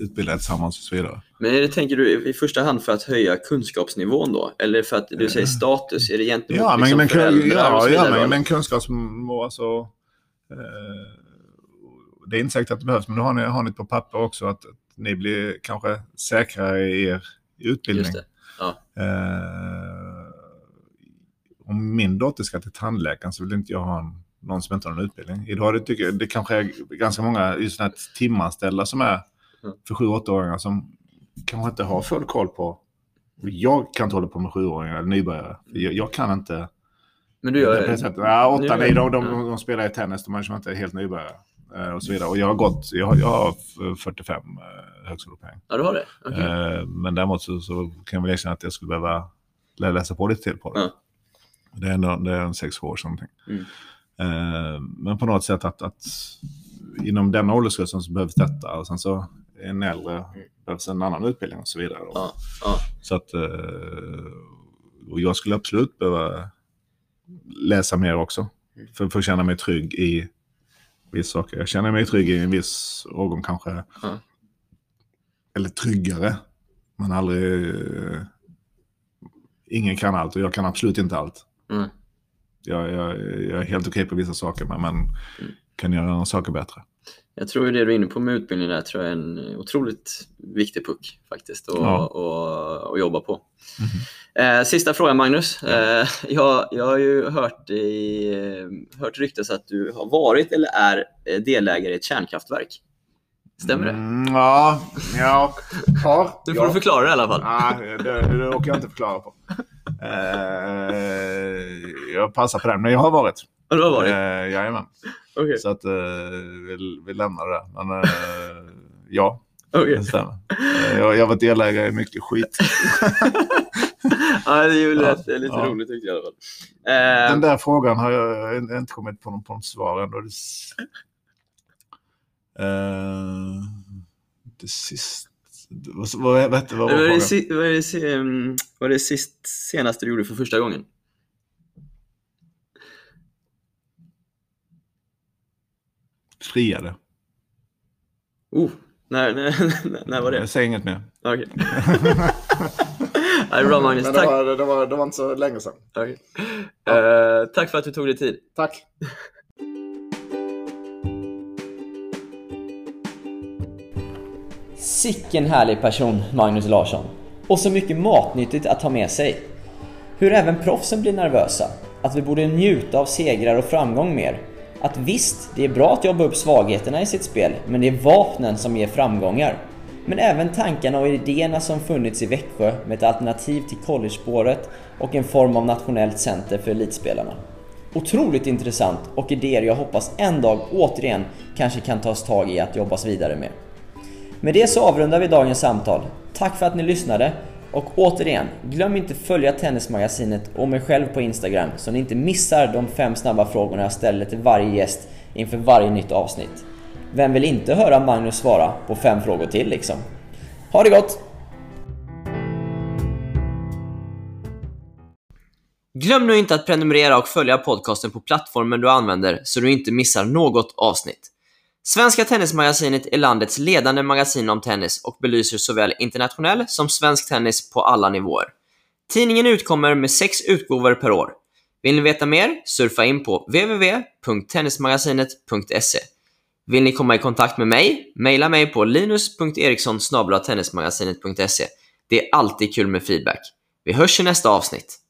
utbilda tillsammans och så vidare. Men är det, tänker du i första hand för att höja kunskapsnivån då? Eller för att du säger status? Är det egentligen ja, liksom men, föräldrar ja, och så vidare? Ja, men, men kunskapsnivå alltså, eh, det är inte säkert att det behövs, men nu har ni, har ni på papper också att, att ni blir kanske säkrare i er utbildning. Just det. Ja. Eh, om min dotter ska till tandläkaren så vill inte jag ha en någon som inte har en utbildning. Idag det, tycker jag, det kanske är ganska många just sådana här timanställda som är för sju-åtta-åringar som kanske inte har full koll på. Jag kan inte hålla på med sju-åringar eller nybörjare. Jag, jag kan inte. Men du gör det. Sättet, ja, åtta, nej, de, de, de spelar i tennis, de är inte helt nybörjare och så vidare. Och jag har gått, jag har, jag har fyrtiofem högskolepoäng. Ja, du har det. Okay. Men däremot så, så kan jag väl erkänna att jag skulle behöva läsa på lite till på det. Ja. Det är en, det är en sex år sånt. Mm. Men på något sätt att, att inom den åldersgruppen så behövs detta och sen så en äldre behövs en annan utbildning och så vidare. Ja, ja. Så att och jag skulle absolut behöva läsa mer också för, för att känna mig trygg i vissa saker. Jag känner mig trygg i en viss årgång kanske ja. Eller tryggare. Man aldrig ingen kan allt och jag kan absolut inte allt. Mm. Jag, jag, jag är helt okej på vissa saker men mm. kan göra några saker bättre. Jag tror ju det du är inne på med utbildning där tror jag är en otroligt viktig puck faktiskt att ja. och, och jobba på. Mm-hmm. Eh, sista frågan Magnus. Ja. Eh, jag, jag har ju hört, i, hört ryktas att du har varit eller är delägare i ett kärnkraftverk. Stämmer det? Mm, ja, ja. ja. Du får ja. förklara det i alla fall. Nej, det, det, det åker jag inte förklara på. Uh, jag passar på den, men jag har varit. Ja, du har varit? Uh, jajamän. Okay. Så att uh, vi, vi lämnar det. Men uh, ja, okay. Det stämmer. Uh, jag, jag var delägare i mycket skit. Ja, det är ju lätt, det är lite ja. roligt tycker jag. Uh, Den där frågan har jag inte kommit på någon, på någon svar ändå. Uh, det sista. Vad, vad, vad, vad, var, det si, var, det si, var det sist senaste du gjorde för första gången? Friade. Oh, när, när, när var det? Jag säger inget mer. Okej. Okay. Bra Magnus, tack. Det var, det, var, det var inte så länge sedan. Okay. Ja. Uh, tack för att du tog dig tid. Tack. Sicken härlig person, Magnus Larsson. Och så mycket matnyttigt att ta med sig. Hur även proffsen blir nervösa. Att vi borde njuta av segrar och framgång mer. Att visst, det är bra att jobba upp svagheterna i sitt spel, men det är vapnen som ger framgångar. Men även tankarna och idéerna som funnits i Växjö med ett alternativ till college-spåret och en form av nationellt center för elitspelarna. Otroligt intressant och idéer jag hoppas en dag återigen kanske kan tas tag i att jobbas vidare med. Med det så avrundar vi dagens samtal. Tack för att ni lyssnade och återigen, glöm inte följa Tennismagasinet och mig själv på Instagram så ni inte missar de fem snabba frågorna jag ställer till varje gäst inför varje nytt avsnitt. Vem vill inte höra Magnus svara på fem frågor till liksom? Ha det gott! Glöm nu inte att prenumerera och följa podcasten på plattformen du använder så du inte missar något avsnitt. Svenska Tennismagasinet är landets ledande magasin om tennis och belyser såväl internationell som svensk tennis på alla nivåer. Tidningen utkommer med sex utgåvor per år. Vill ni veta mer? Surfa in på w w w punkt tennismagasinet punkt se. Vill ni komma i kontakt med mig? Maila mig på linus punkt eriksson snabel-a tennismagasinet punkt se. Det är alltid kul med feedback. Vi hörs i nästa avsnitt.